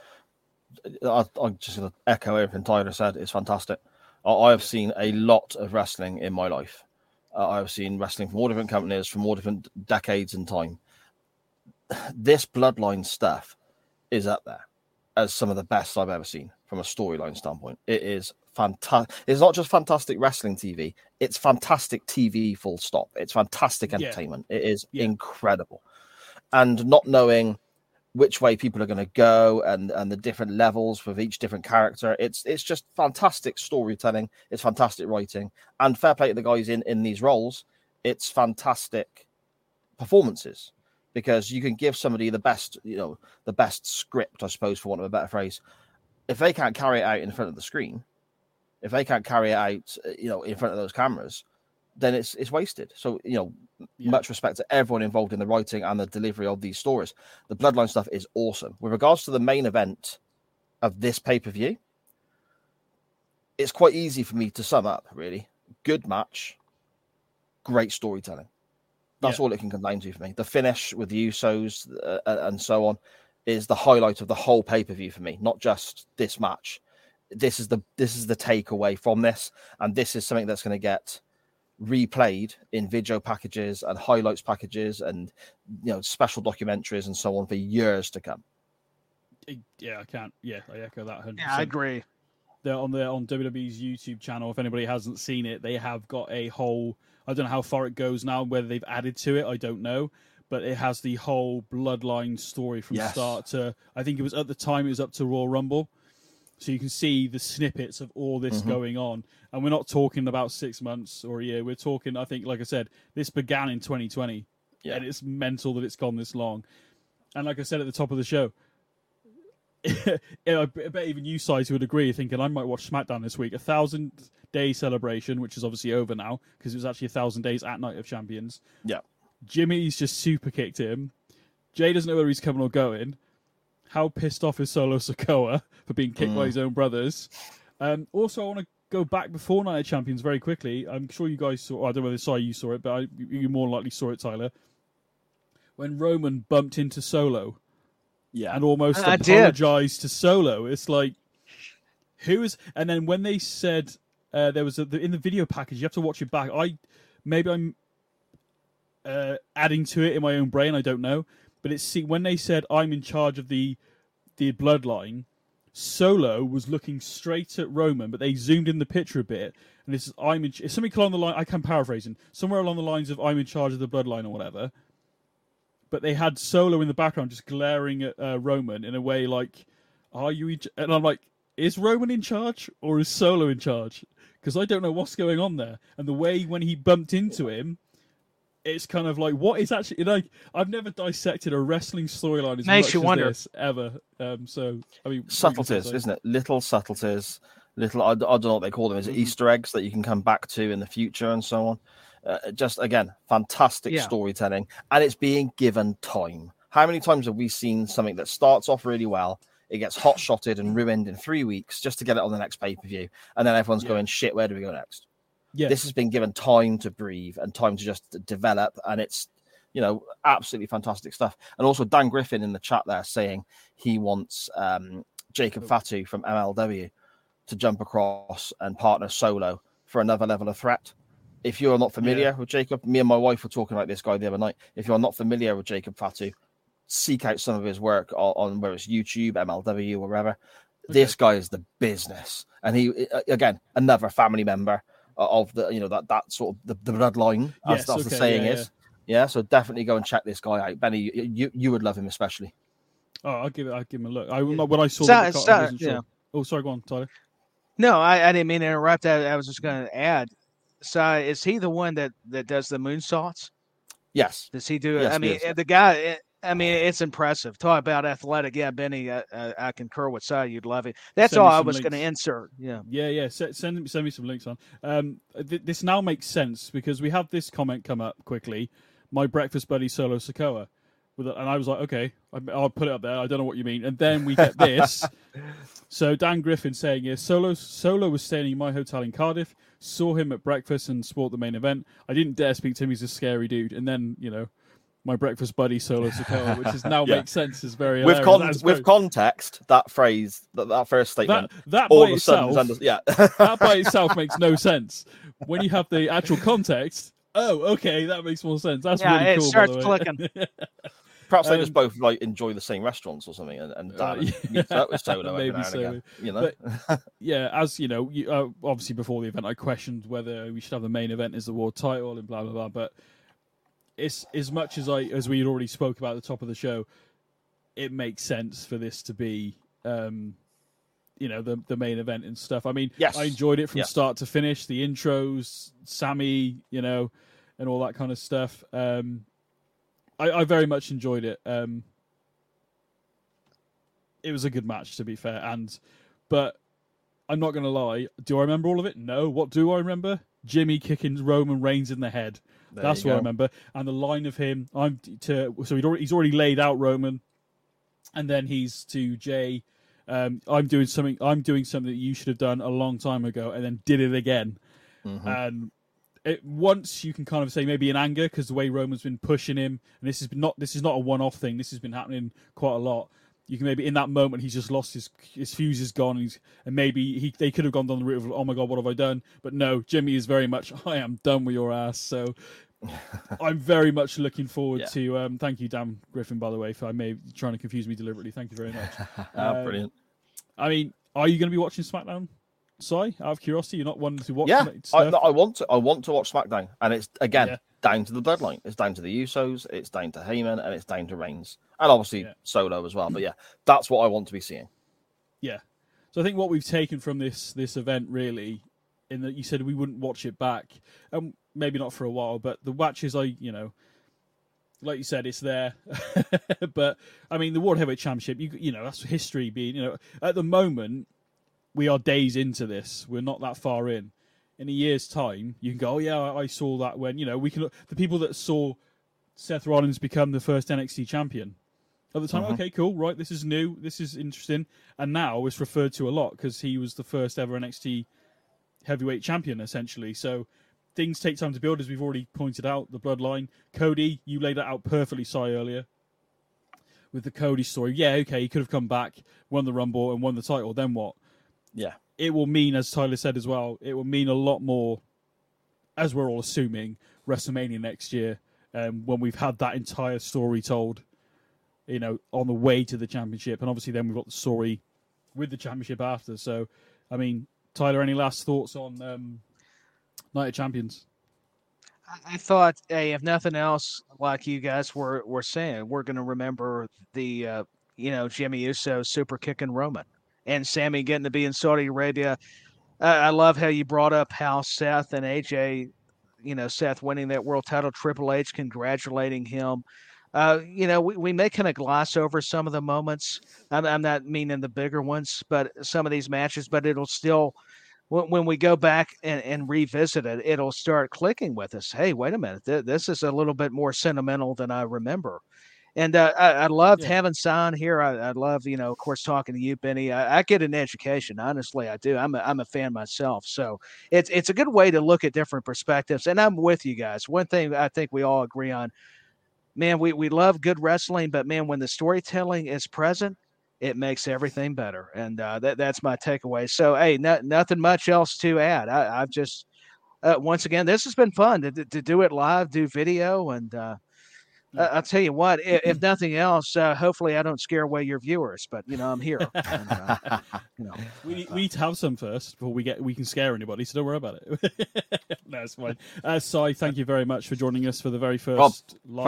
I'm just going to echo everything Tyler said. It's fantastic. I have seen a lot of wrestling in my life. I've seen wrestling from all different companies, from all different decades in time. This Bloodline stuff is up there as some of the best I've ever seen from a storyline standpoint. It is fantastic. It's not just fantastic wrestling TV. It's fantastic TV, full stop. It's fantastic entertainment. It is incredible. And not knowing which way people are going to go and the different levels with each different character, it's just fantastic storytelling. It's fantastic writing. And fair play to the guys in these roles. It's fantastic performances. Because you can give somebody the best script, I suppose, for want of a better phrase. If they can't carry it out in front of the screen, if they can't carry it out, in front of those cameras, then it's wasted. So, much respect to everyone involved in the writing and the delivery of these stories. The Bloodline stuff is awesome. With regards to the main event of this pay-per-view, it's quite easy for me to sum up, really. Good match, great storytelling. That's all it can come down to for me. The finish with the Usos and so on is the highlight of the whole pay-per-view for me, not just this match. This is the takeaway from this, and this is something that's going to get replayed in video packages and highlights packages and special documentaries and so on for years to come. Yeah, I can't. Yeah, I echo that 100%. Yeah, I agree. They're on WWE's YouTube channel. If anybody hasn't seen it, they have got a whole... I don't know how far it goes now, whether they've added to it, I don't know. But it has the whole bloodline story from start to... I think it was at the time it was up to Royal Rumble. So you can see the snippets of all this going on. And we're not talking about 6 months or a year. We're talking, I think, like I said, this began in 2020. Yeah. And it's mental that it's gone this long. And like I said at the top of the show, I bet even you sides would agree, thinking I might watch SmackDown this week. 1,000-day celebration, which is obviously over now, because it was actually 1,000 days at Night of Champions. Yeah. Jimmy's just super kicked him. Jay doesn't know whether he's coming or going. How pissed off is Solo Sikoa for being kicked by his own brothers? Also, I want to go back before Night of Champions very quickly. I'm sure you guys saw, I don't know whether you saw it, but you more likely saw it, Tyler. When Roman bumped into Solo and almost apologized to Solo. It's like, who is... And then when they said, there was in the video package, you have to watch it back. Maybe I'm adding to it in my own brain, I don't know. But it's when they said, I'm in charge of the bloodline, Solo was looking straight at Roman, but they zoomed in the picture a bit. And this is, it's something along the line, I can paraphrase him, somewhere along the lines of, I'm in charge of the bloodline or whatever. But they had Solo in the background just glaring at Roman in a way like, are you... And I'm like, is Roman in charge or is Solo in charge? Because I don't know what's going on there. And the way when he bumped into him, it's kind of like, what is actually... Like, I've never dissected a wrestling storyline as much as this ever. So, I mean... Subtleties, isn't it? Little subtleties. Little... I don't know what they call them. Is it Easter eggs that you can come back to in the future and so on? Just, again, fantastic storytelling. And it's being given time. How many times have we seen something that starts off really well, it gets hot-shotted and ruined in 3 weeks just to get it on the next pay-per-view, and then everyone's going, shit, where do we go next? Yeah. This has been given time to breathe and time to just develop, and it's, you know, absolutely fantastic stuff. And also Dan Griffin in the chat there saying he wants Jacob Fatu from MLW to jump across and partner Solo for another level of threat. If you're not familiar with Jacob, me and my wife were talking about this guy the other night. If you're not familiar with Jacob Fatu, seek out some of his work on whether it's YouTube, MLW, or wherever. Okay. This guy is the business. And he, again, another family member of the, you know, that sort of the bloodline, as the saying is. Yeah, so definitely go and check this guy out. Benny, you would love him especially. Oh, I'll give him a look. I will not, when I saw I wasn't sure. Oh, sorry, go on, Tyler. No, I didn't mean to interrupt. I was just going to add. So is he the one that does the moonsaults? Yes. Does he do it? Yes, I mean, the guy, I mean, it's impressive. Talk about athletic. Yeah, Benny, I concur with Si. You'd love it. That's all I was going to insert. Yeah. Yeah, yeah. Send me some links on. This now makes sense because we have this comment come up quickly. My breakfast buddy, Solo Sikoa. And I was like, okay, I'll put it up there. I don't know what you mean. And then we get this. So Dan Griffin saying here, Solo was staying in my hotel in Cardiff, saw him at breakfast and sport the main event. I didn't dare speak to him. He's a scary dude. And then, you know, my breakfast buddy, Solo Sikoa, which is now makes sense. Is very with, with context, that phrase, that first statement, that all by of itself, a sudden, that by itself makes no sense. When you have the actual context, oh, okay, that makes more sense. That's really cool. It starts clicking. Perhaps they just both like enjoy the same restaurants or something, and that was so maybe so. You know, but, as you know, obviously before the event, I questioned whether we should have the main event as the world title and blah blah blah. But it's as much as we had already spoke about at the top of the show, it makes sense for this to be, the main event and stuff. I mean, I enjoyed it from start to finish. The intros, Sammy, and all that kind of stuff. I very much enjoyed it. It was a good match, to be fair. But I'm not going to lie. Do I remember all of it? No. What do I remember? Jimmy kicking Roman Reigns in the head. That's what I remember. And the line of him, he's already laid out Roman, and then he's to Jay. I'm doing something that you should have done a long time ago, and then did it again. And once you can kind of say maybe in anger because the way Roman's been pushing him, and this is not a one-off thing. This has been happening quite a lot. You can maybe in that moment he's just lost his fuse is gone, and maybe they could have gone down the route of oh my god, what have I done? But no, Jimmy is very much I am done with your ass. So I'm very much looking forward to. Thank you, Dan Griffin, by the way, for trying to confuse me deliberately. Thank you very much. Brilliant. I mean, are you going to be watching SmackDown? Sorry, out of curiosity, you're not wanting to watch? Yeah, I want to watch SmackDown, and it's again down to the Bloodline. It's down to the Usos. It's down to Heyman, and it's down to Reigns, and obviously Solo as well. But yeah, that's what I want to be seeing. Yeah, so I think what we've taken from this event really, in that you said we wouldn't watch it back, and maybe not for a while, but the watches like you said, it's there. But, I mean, the World Heavyweight Championship, you know, that's history being, you know, at the moment, we are days into this. We're not that far in. In a year's time, you can go, oh, yeah, I saw that when, you know, we can look. The people that saw Seth Rollins become the first NXT champion at the time, okay, cool, right, this is new, this is interesting. And now it's referred to a lot because he was the first ever NXT heavyweight champion, essentially. So, things take time to build, as we've already pointed out, the Bloodline. Cody, you laid that out perfectly, Si, earlier, with the Cody story. Yeah, okay, he could have come back, won the Rumble, and won the title. Then what? Yeah. It will mean, as Tyler said as well, it will mean a lot more, as we're all assuming, WrestleMania next year, when we've had that entire story told, you know, on the way to the championship. And obviously then we've got the story with the championship after. So, I mean, Tyler, any last thoughts on... Night of Champions? I thought, hey, if nothing else, like you guys were saying, we're going to remember the, Jimmy Uso super kicking Roman and Sammy getting to be in Saudi Arabia. I love how you brought up how Seth and AJ, Seth winning that world title, Triple H congratulating him. We may kind of gloss over some of the moments. I'm not meaning the bigger ones, but some of these matches, but it'll still... When we go back and revisit it, it'll start clicking with us. Hey, wait a minute. This is a little bit more sentimental than I remember. And I loved having Sign here. I love, of course, talking to you, Benny. I get an education. Honestly, I do. I'm a fan myself. So it's a good way to look at different perspectives. And I'm with you guys. One thing I think we all agree on, man, we love good wrestling, but, man, when the storytelling is present, it makes everything better, and that's my takeaway. So, hey, nothing much else to add. I've just once again, this has been fun to do it live, do video, and I'll tell you what, if nothing else, hopefully I don't scare away your viewers. But I'm here. And, we need to have some first before we can scare anybody. So don't worry about it. That's fine. Si, thank you very much for joining us for the very first live show.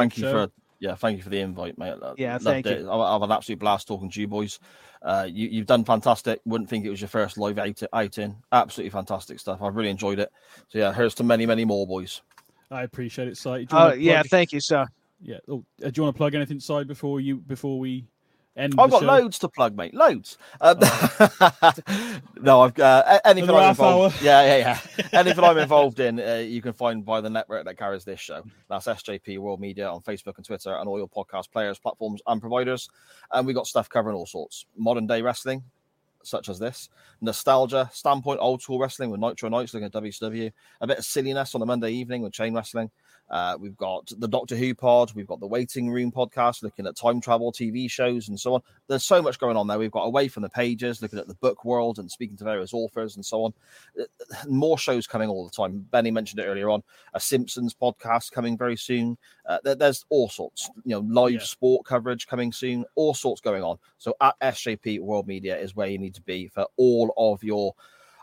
Thank you for the invite, mate. Yeah, thank you. I've an absolute blast talking to you boys. You've done fantastic. Wouldn't think it was your first live outing. Absolutely fantastic stuff. I've really enjoyed it. So, yeah, here's to many, many more, boys. I appreciate it, Si. Thank you, sir. Yeah. Oh, do you want to plug anything, Si, before we end the show? I've got loads to plug, mate. Loads. No, I've anything I'm involved in. Yeah. Anything I'm involved in, you can find by the network that carries this show. That's SJP World Media on Facebook and Twitter and all your podcast players, platforms, and providers. And we got stuff covering all sorts. Modern day wrestling, such as this. Nostalgia, standpoint, old school wrestling with Nitro Nights, looking at WCW. A bit of silliness on a Monday evening with chain wrestling. We've got the Doctor Who pod. We've got the Waiting Room podcast, looking at time travel, TV shows, and so on. There's so much going on there. We've got Away from the Pages, looking at the book world and speaking to various authors and so on. More shows coming all the time. Benny mentioned it earlier on. A Simpsons podcast coming very soon. There's all sorts. Live sport coverage coming soon. All sorts going on. So at SJP World Media is where you need to be for all of your,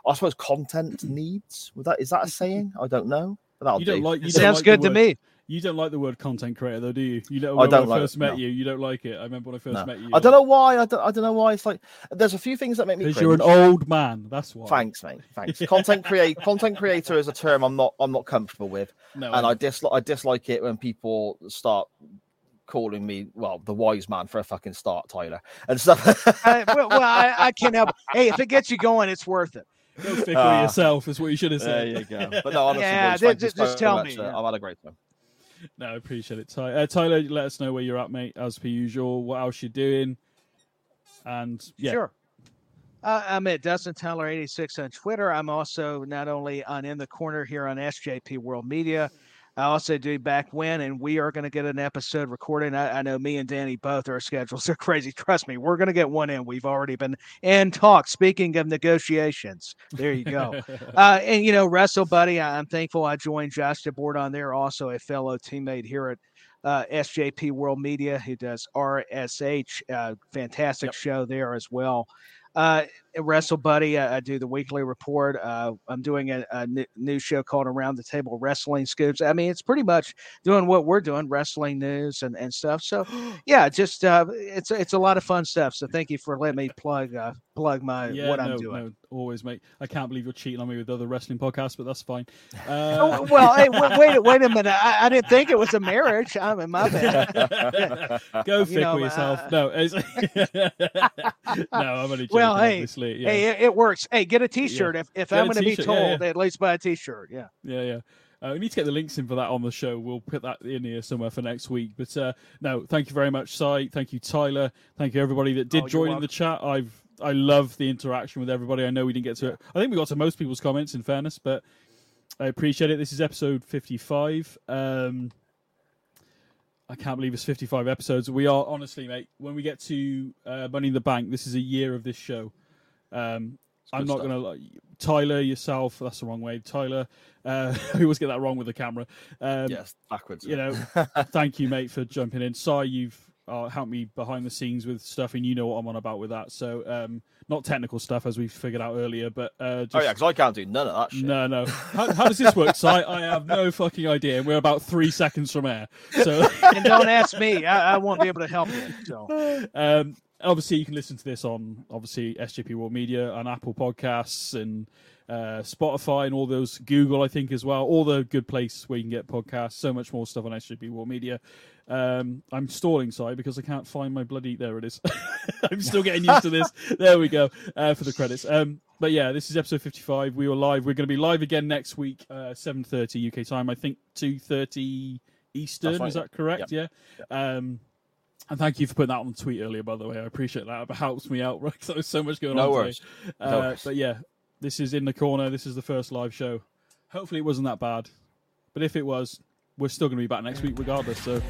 I suppose, content needs. Is that a saying? I don't know. You don't like, you sounds don't like good to me. You don't like the word content creator, though, do you? You don't like it. I remember when I first met you. I don't know why. I don't know why. It's like there's a few things that make me. Because you're an old man. That's why. Thanks, mate. Thanks. Content creator is a term I'm not comfortable with, I dislike it when people start calling me the wise man for a fucking start, Tyler, and stuff. I can't help it. Hey, if it gets you going, it's worth it. Go fickle yourself is what you should have said. There you go. But no, honestly, boys, just tell me. I've had a great time. No, I appreciate it, Tyler. Tyler, let us know where you're at, mate, as per usual. What else you're doing? And sure. I'm at Dustin Tyler 86 on Twitter. I'm also not only on In the Corner here on SJP World Media. I also do Back When, and we are going to get an episode recording. I know me and Danny both, our schedules are crazy. Trust me, we're going to get one in. We've already been in talks. Speaking of negotiations, there you go. And Wrestle Buddy, I'm thankful I joined Josh DeBoard on there, also a fellow teammate here at SJP World Media, who does RSH, fantastic show there as well. Wrestle Buddy. I do the weekly report. I'm doing a new show called Around the Table Wrestling Scoops. I mean, it's pretty much doing what we're doing, wrestling news and stuff. So, yeah, just it's a lot of fun stuff. So thank you for letting me plug my I'm doing. No, always, mate. I can't believe you're cheating on me with other wrestling podcasts, but that's fine. Well, hey, wait a minute. I didn't think it was a marriage. I'm in my bed. Go thick with yourself. I'm only joking. Well, it works. Hey, get a T-shirt if I'm going to be told. At least buy a T-shirt. Yeah. We need to get the links in for that on the show. We'll put that in here somewhere for next week. But no, thank you very much, Si. Thank you, Tyler. Thank you, everybody that did join in the chat. I love the interaction with everybody. I know we didn't get to it. I think we got to most people's comments, in fairness, but I appreciate it. This is episode 55. I can't believe it's 55 episodes. We are, honestly, mate, when we get to Money in the Bank, this is a year of this show. I'm not going to lie. Tyler, yourself, that's the wrong way. Tyler, I always get that wrong with the camera. Yes, backwards. Thank you, mate, for jumping in. Si, you've helped me behind the scenes with stuff, and you know what I'm on about with that. So, not technical stuff, as we figured out earlier, but because I can't do none of that shit. No. How does this work? So I have no fucking idea. We're about 3 seconds from air. So, and don't ask me. I won't be able to help you. So. Obviously, you can listen to this on SJP World Media and Apple Podcasts and Spotify and all those, Google, I think, as well. All the good places where you can get podcasts. So much more stuff on SJP World Media. I'm stalling, sorry, because I can't find my bloody... There it is. I'm still getting used to this. There we go for the credits. But yeah, this is episode 55. We were live. We're going to be live again next week, 7:30 UK time. I think 2:30 Eastern. Right. Is that correct? Yeah. And thank you for putting that on the tweet earlier, by the way. I appreciate that. It helps me out, right? Because there's so much going on today. No worries. But yeah, this is In the Corner. This is the first live show. Hopefully it wasn't that bad. But if it was, we're still going to be back next week regardless. So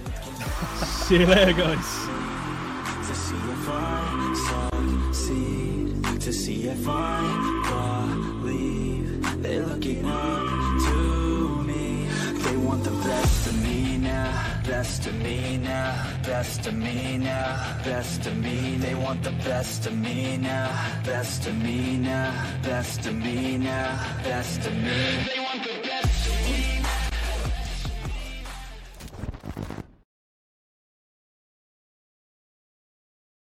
see you later, guys. To see if I succeed, to see if I believe, they're looking up to me. They want the best of me now. Best of me now, best of me now, best of me. They want the best of me now, best of me now, best of me now, best of me.